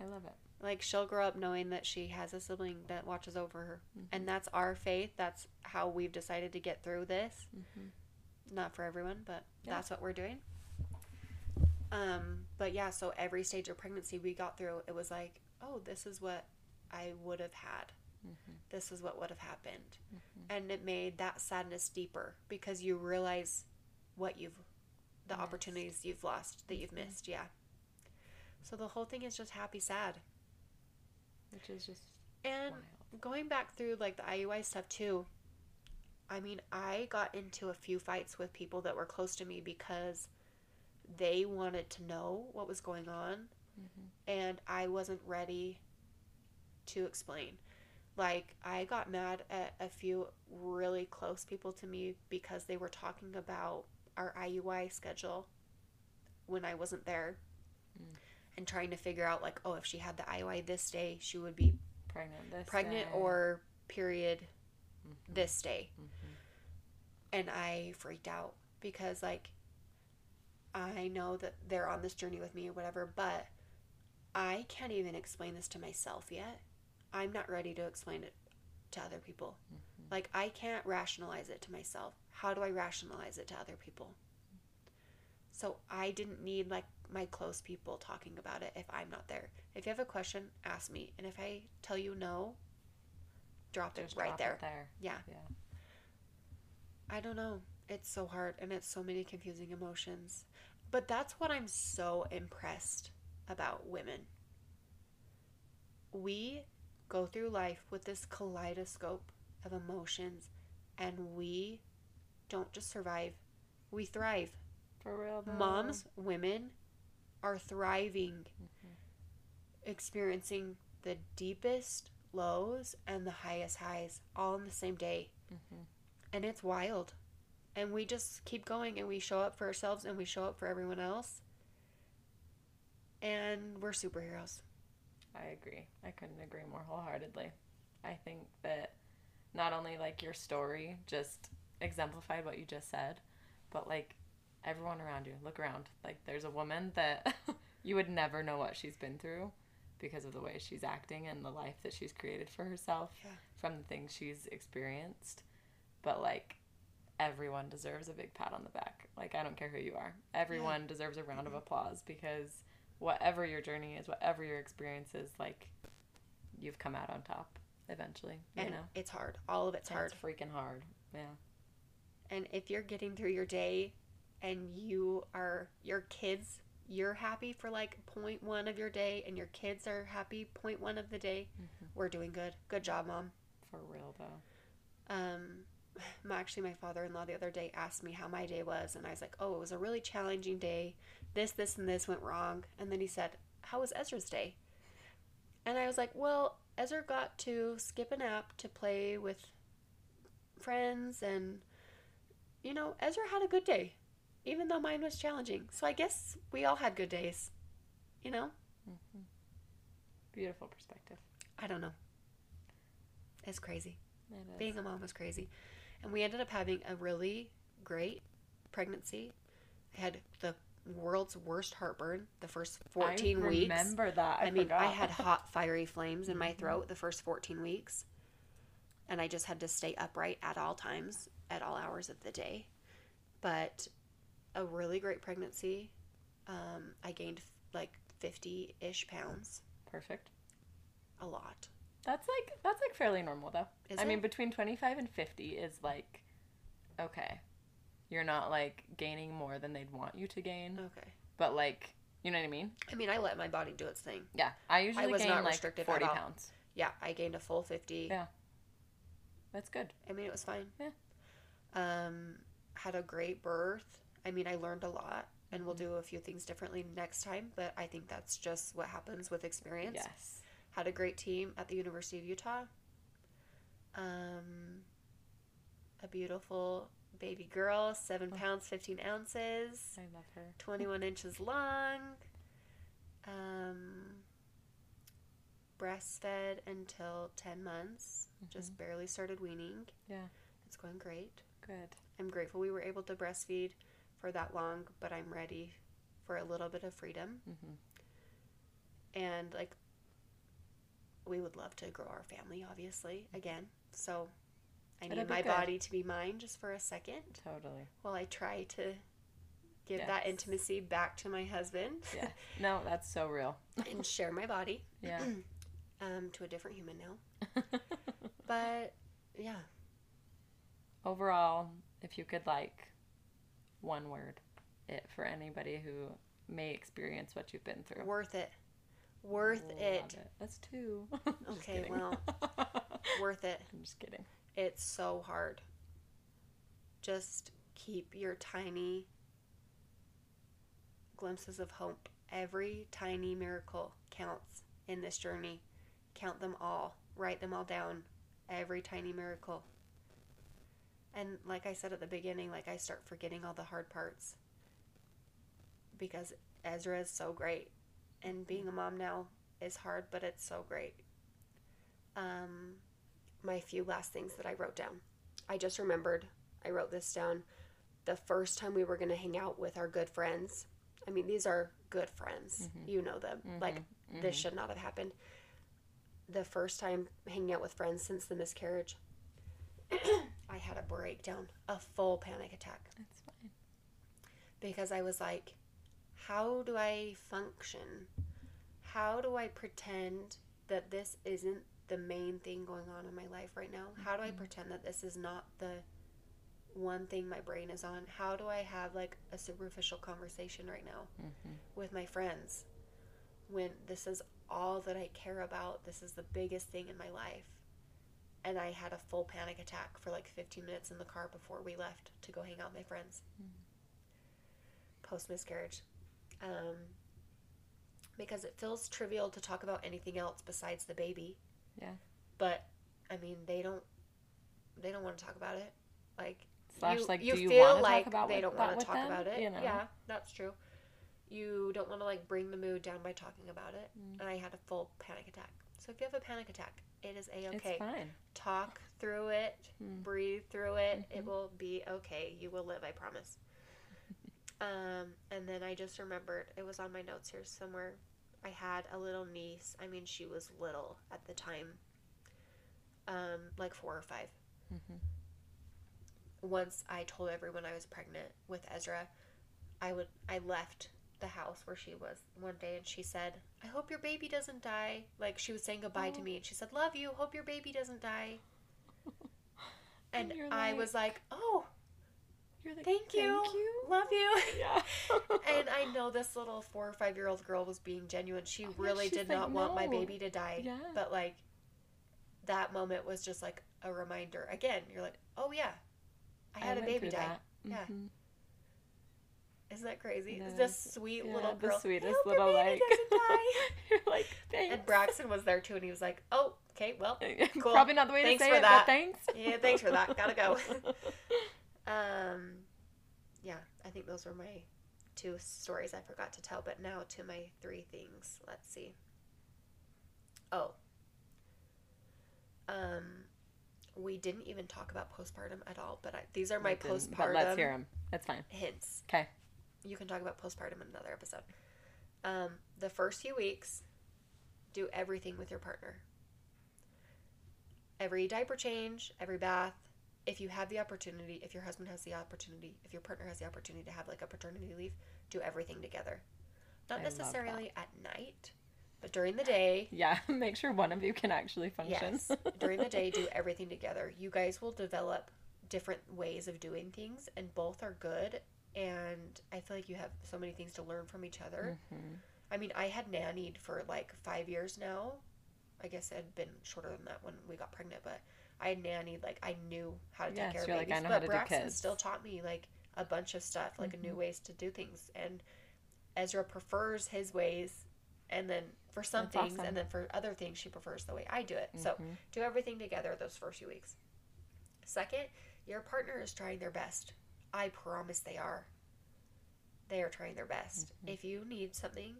I love it. Like, she'll grow up knowing that she has a sibling that watches over her. Mm-hmm. And that's our faith. That's how we've decided to get through this. Mm-hmm. Not for everyone, but yeah. that's what we're doing. Um, but yeah, so every stage of pregnancy we got through, it was like, oh, this is what I would have had. Mm-hmm. This is what would have happened. Mm-hmm. And it made that sadness deeper, because you realize what you've, the missed. opportunities you've lost, that you've mm-hmm. missed. Yeah. So the whole thing is just happy, sad. Which is just And wild. Going back through like the I U I stuff too, I mean, I got into a few fights with people that were close to me because they wanted to know what was going on mm-hmm. and I wasn't ready to explain. Like, I got mad at a few really close people to me because they were talking about our I U I schedule when I wasn't there mm. and trying to figure out, like, oh, if she had the I U I this day, she would be pregnant this pregnant day. or period mm-hmm. this day. Mm-hmm. And I freaked out because, like, I know that they're on this journey with me or whatever, but I can't even explain this to myself yet. I'm not ready to explain it to other people. Mm-hmm. Like, I can't rationalize it to myself. How do I rationalize it to other people? So I didn't need, like, my close people talking about it if I'm not there. If you have a question, ask me. And if I tell you no, drop Just it right drop there. It there. Yeah. yeah. I don't know. It's so hard, and it's so many confusing emotions. But that's what I'm so impressed about women. We go through life with this kaleidoscope of emotions, and we don't just survive, we thrive. For real though. Moms, women are thriving, mm-hmm. experiencing the deepest lows and the highest highs all in the same day. Mm-hmm. And it's wild. And we just keep going, and we show up for ourselves, and we show up for everyone else. And we're superheroes. I agree. I couldn't agree more wholeheartedly. I think that not only, like, your story just exemplified what you just said, but, like, everyone around you. Look around. Like, there's a woman that you would never know what she's been through because of the way she's acting and the life that she's created for herself yeah. from the things she's experienced. But, like, everyone deserves a big pat on the back. Like, I don't care who you are. Everyone yeah. deserves a round mm-hmm. of applause, because whatever your journey is, whatever your experience is, like, you've come out on top eventually. You and know? It's hard. All of it's and hard. It's freaking hard. Yeah. And if you're getting through your day and you are, your kids, you're happy for, like, zero point one of your day, and your kids are happy zero point one of the day, mm-hmm. we're doing good. Good job, Mom. For real, though. Um, my, actually, my father-in-law the other day asked me how my day was, and I was like, oh, it was a really challenging day. This, this, and this went wrong. And then he said, how was Ezra's day? And I was like, well, Ezra got to skip a nap to play with friends. And, you know, Ezra had a good day, even though mine was challenging. So I guess we all had good days, you know? Mm-hmm. Beautiful perspective. I don't know. It's crazy. It is. Being a mom was crazy. And we ended up having a really great pregnancy. I had the world's worst heartburn the first fourteen I weeks. I remember that. I, I mean, forgot. I had hot, fiery flames in my throat the first fourteen weeks. And I just had to stay upright at all times, at all hours of the day. But a really great pregnancy. Um, I gained like fifty-ish pounds. Perfect. A lot. That's like, that's like fairly normal though. Is I it? mean, between twenty-five and fifty is like, okay. You're not, like, gaining more than they'd want you to gain. Okay. But, like, you know what I mean? I mean, I let my body do its thing. Yeah. I usually I was gain, not like, forty pounds. Yeah. I gained a full fifty. Yeah. That's good. I mean, it was fine. Yeah. Um, had a great birth. I mean, I learned a lot, and we'll do a few things differently next time, but I think that's just what happens with experience. Yes. had a great team at the University of Utah, um, a beautiful baby girl, seven pounds, fifteen ounces. I love her. twenty-one inches long, um, breastfed until ten months, mm-hmm. just barely started weaning. Yeah. It's going great. Good. I'm grateful we were able to breastfeed for that long, but I'm ready for a little bit of freedom. Mm-hmm. And, like, we would love to grow our family, obviously, again. So I It'll need my good. body to be mine just for a second. Totally. While I try to give yes. that intimacy back to my husband. Yeah. No, that's so real. And share my body. Yeah. um, to a different human now. But, yeah. Overall, if you could, like, one word it for anybody who may experience what you've been through. Worth it. Worth it. it. That's two. Okay, well, worth it. I'm just kidding. It's so hard. Just keep your tiny glimpses of hope. Every tiny miracle counts in this journey. Count them all. Write them all down. Every tiny miracle. And like I said at the beginning, like I start forgetting all the hard parts because Ezra is so great. And being a mom now is hard, but it's so great. Um, my few last things that I wrote down. I just remembered, I wrote this down, the first time we were going to hang out with our good friends. I mean, these are good friends. Mm-hmm. You know them. Mm-hmm. Like, mm-hmm. this should not have happened. The first time hanging out with friends since the miscarriage, I had a breakdown, a full panic attack. That's fine. Because I was like, how do I function? How do I pretend that this isn't the main thing going on in my life right now? How do I pretend that this is not the one thing my brain is on? How do I have, like, a superficial conversation right now mm-hmm. with my friends when this is all that I care about? This is the biggest thing in my life. And I had a full panic attack for, like, fifteen minutes in the car before we left to go hang out with my friends. Mm-hmm. Post-miscarriage. Um, because it feels trivial to talk about anything else besides the baby. Yeah. But, I mean, they don't, they don't want to talk about it. Like, Slash, you, like, you do you feel like about they don't want to talk them? about it. You know? Yeah, that's true. You don't want to, like, bring the mood down by talking about it. Mm. And I had a full panic attack. So if you have a panic attack, it is A-okay. It's fine. Talk through it. Mm. Breathe through it. Mm-hmm. It will be okay. You will live, I promise. Um, and then I just remembered, it was on my notes here somewhere, I had a little niece. I mean, she was little at the time, um, like four or five. Mm-hmm. Once I told everyone I was pregnant with Ezra, I would I left the house where she was one day, and she said, I hope your baby doesn't die. Like, she was saying goodbye oh. to me, and she said, love you, hope your baby doesn't die. And, and I like... was like, oh. You're like, thank you. Thank you. Love you. Yeah. And I know this little four or five year old girl was being genuine. She oh, really did like, not no. want my baby to die. Yeah. But, like, that moment was just like a reminder. Again, you're like, oh yeah, I had I a baby die. Mm-hmm. Yeah. Isn't that crazy? No, this sweet yeah, little girl. The sweetest I hope little your baby like. Doesn't die. You're like, thanks. And Braxton was there too, and he was like, oh, okay, well, cool. Probably not the way thanks to say for it, that. But thanks. Yeah, thanks for that. Gotta go. Um, yeah, I think those were my two stories I forgot to tell, but now to my three things. Let's see. Oh. Um, we didn't even talk about postpartum at all, but I, these are my postpartum. But let's hear them. That's fine. Hints. Okay. You can talk about postpartum in another episode. Um, the first few weeks, do everything with your partner. Every diaper change, every bath. If you have the opportunity, if your husband has the opportunity, if your partner has the opportunity to have, like, a paternity leave, do everything together. Not I necessarily at night, but during the day. Yeah, make sure one of you can actually function. Yes, during the day, do everything together. You guys will develop different ways of doing things, and both are good. And I feel like you have so many things to learn from each other. Mm-hmm. I mean, I had nannied for, like, five years now. I guess it had been shorter than that when we got pregnant, but... I nannied, like, I knew how to take yes, care of babies, like, I know but how to Braxton do kids. Still taught me, like, a bunch of stuff, like, mm-hmm. new ways to do things, and Ezra prefers his ways, and then for some That's things awesome. And then for other things she prefers the way I do it. Mm-hmm. So do everything together those first few weeks. Second, your partner is trying their best. I promise they are. They are trying their best. Mm-hmm. If you need something,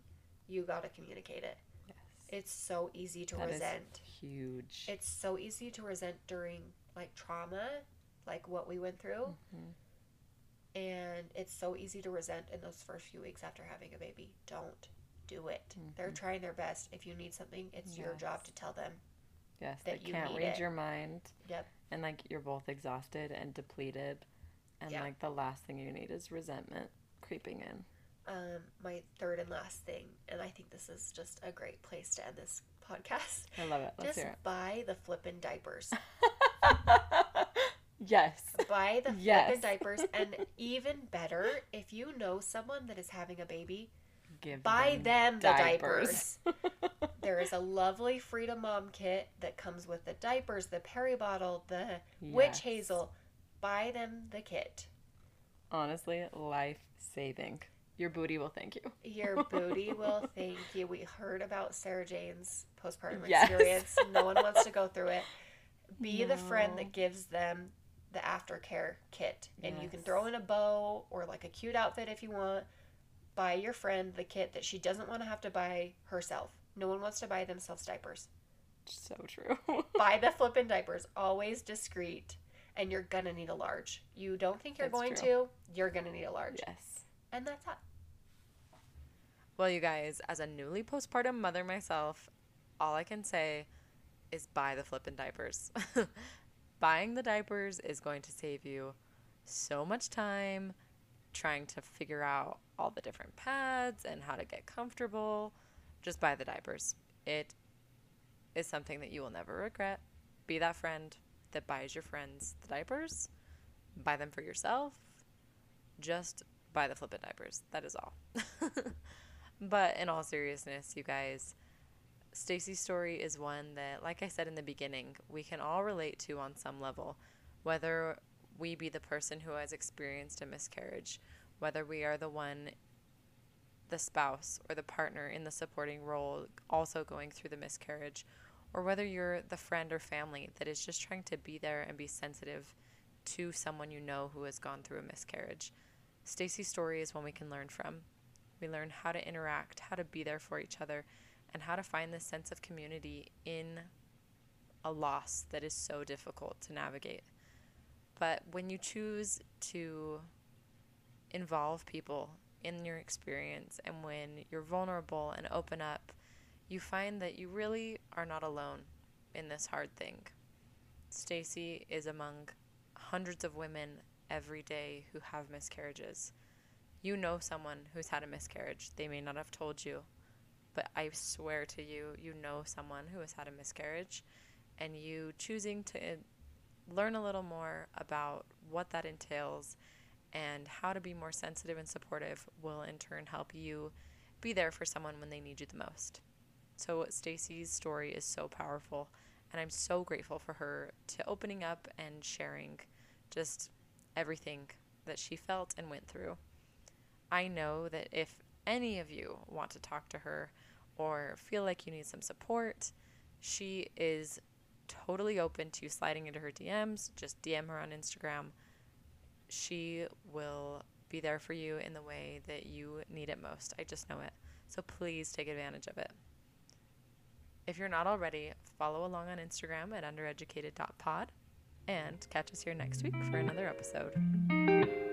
you got to communicate it. Yes. It's so easy to that resent. Is huge. It's so easy to resent during like trauma, like what we went through. Mm-hmm. And it's so easy to resent in those first few weeks after having a baby. Don't do it. Mm-hmm. They're trying their best. If you need something, it's yes. your job to tell them. Yes, that they you can't need read it. Your mind. Yep. And like you're both exhausted and depleted, and yep. like the last thing you need is resentment creeping in. Um, my third and last thing, and I think this is just a great place to end this podcast. I love it. Let's just hear it. Buy the flippin' diapers. Yes. Buy the yes. flippin' diapers, and even better, if you know someone that is having a baby, Give buy them, them diapers. The diapers. There is a lovely Freedom Mom kit that comes with the diapers, the Perry bottle, the yes. witch hazel. Buy them the kit. Honestly, life saving. Your booty will thank you. Your booty will thank you. We heard about Sarah Jane's postpartum yes. experience. No one wants to go through it. Be no. the friend that gives them the aftercare kit. And yes. you can throw in a bow or like a cute outfit if you want. Buy your friend the kit that she doesn't want to have to buy herself. No one wants to buy themselves diapers. So true. Buy the flippin' diapers. Always discreet. And you're going to need a large. You don't think you're that's going true. To. You're going to need a large. Yes. And that's it. Well, you guys, as a newly postpartum mother myself, all I can say is buy the flippin' diapers. Buying the diapers is going to save you so much time trying to figure out all the different pads and how to get comfortable. Just buy the diapers. It is something that you will never regret. Be that friend that buys your friends the diapers. Buy them for yourself. Just buy the flippin' diapers. That is all. But in all seriousness, you guys, Staci's story is one that, like I said in the beginning, we can all relate to on some level, whether we be the person who has experienced a miscarriage, whether we are the one, the spouse or the partner in the supporting role also going through the miscarriage, or whether you're the friend or family that is just trying to be there and be sensitive to someone you know who has gone through a miscarriage. Staci's story is one we can learn from. We learn how to interact, how to be there for each other, and how to find this sense of community in a loss that is so difficult to navigate. But when you choose to involve people in your experience and when you're vulnerable and open up, you find that you really are not alone in this hard thing. Staci is among hundreds of women every day who have miscarriages. You know someone who's had a miscarriage. They may not have told you, but I swear to you, you know someone who has had a miscarriage, and you choosing to learn a little more about what that entails and how to be more sensitive and supportive will in turn help you be there for someone when they need you the most. So Staci's story is so powerful, and I'm so grateful for her to opening up and sharing just everything that she felt and went through. I know that if any of you want to talk to her or feel like you need some support, she is totally open to sliding into her D Ms. Just D M her on Instagram. She will be there for you in the way that you need it most. I just know it. So please take advantage of it. If you're not already, follow along on Instagram at undereducated dot pod and catch us here next week for another episode.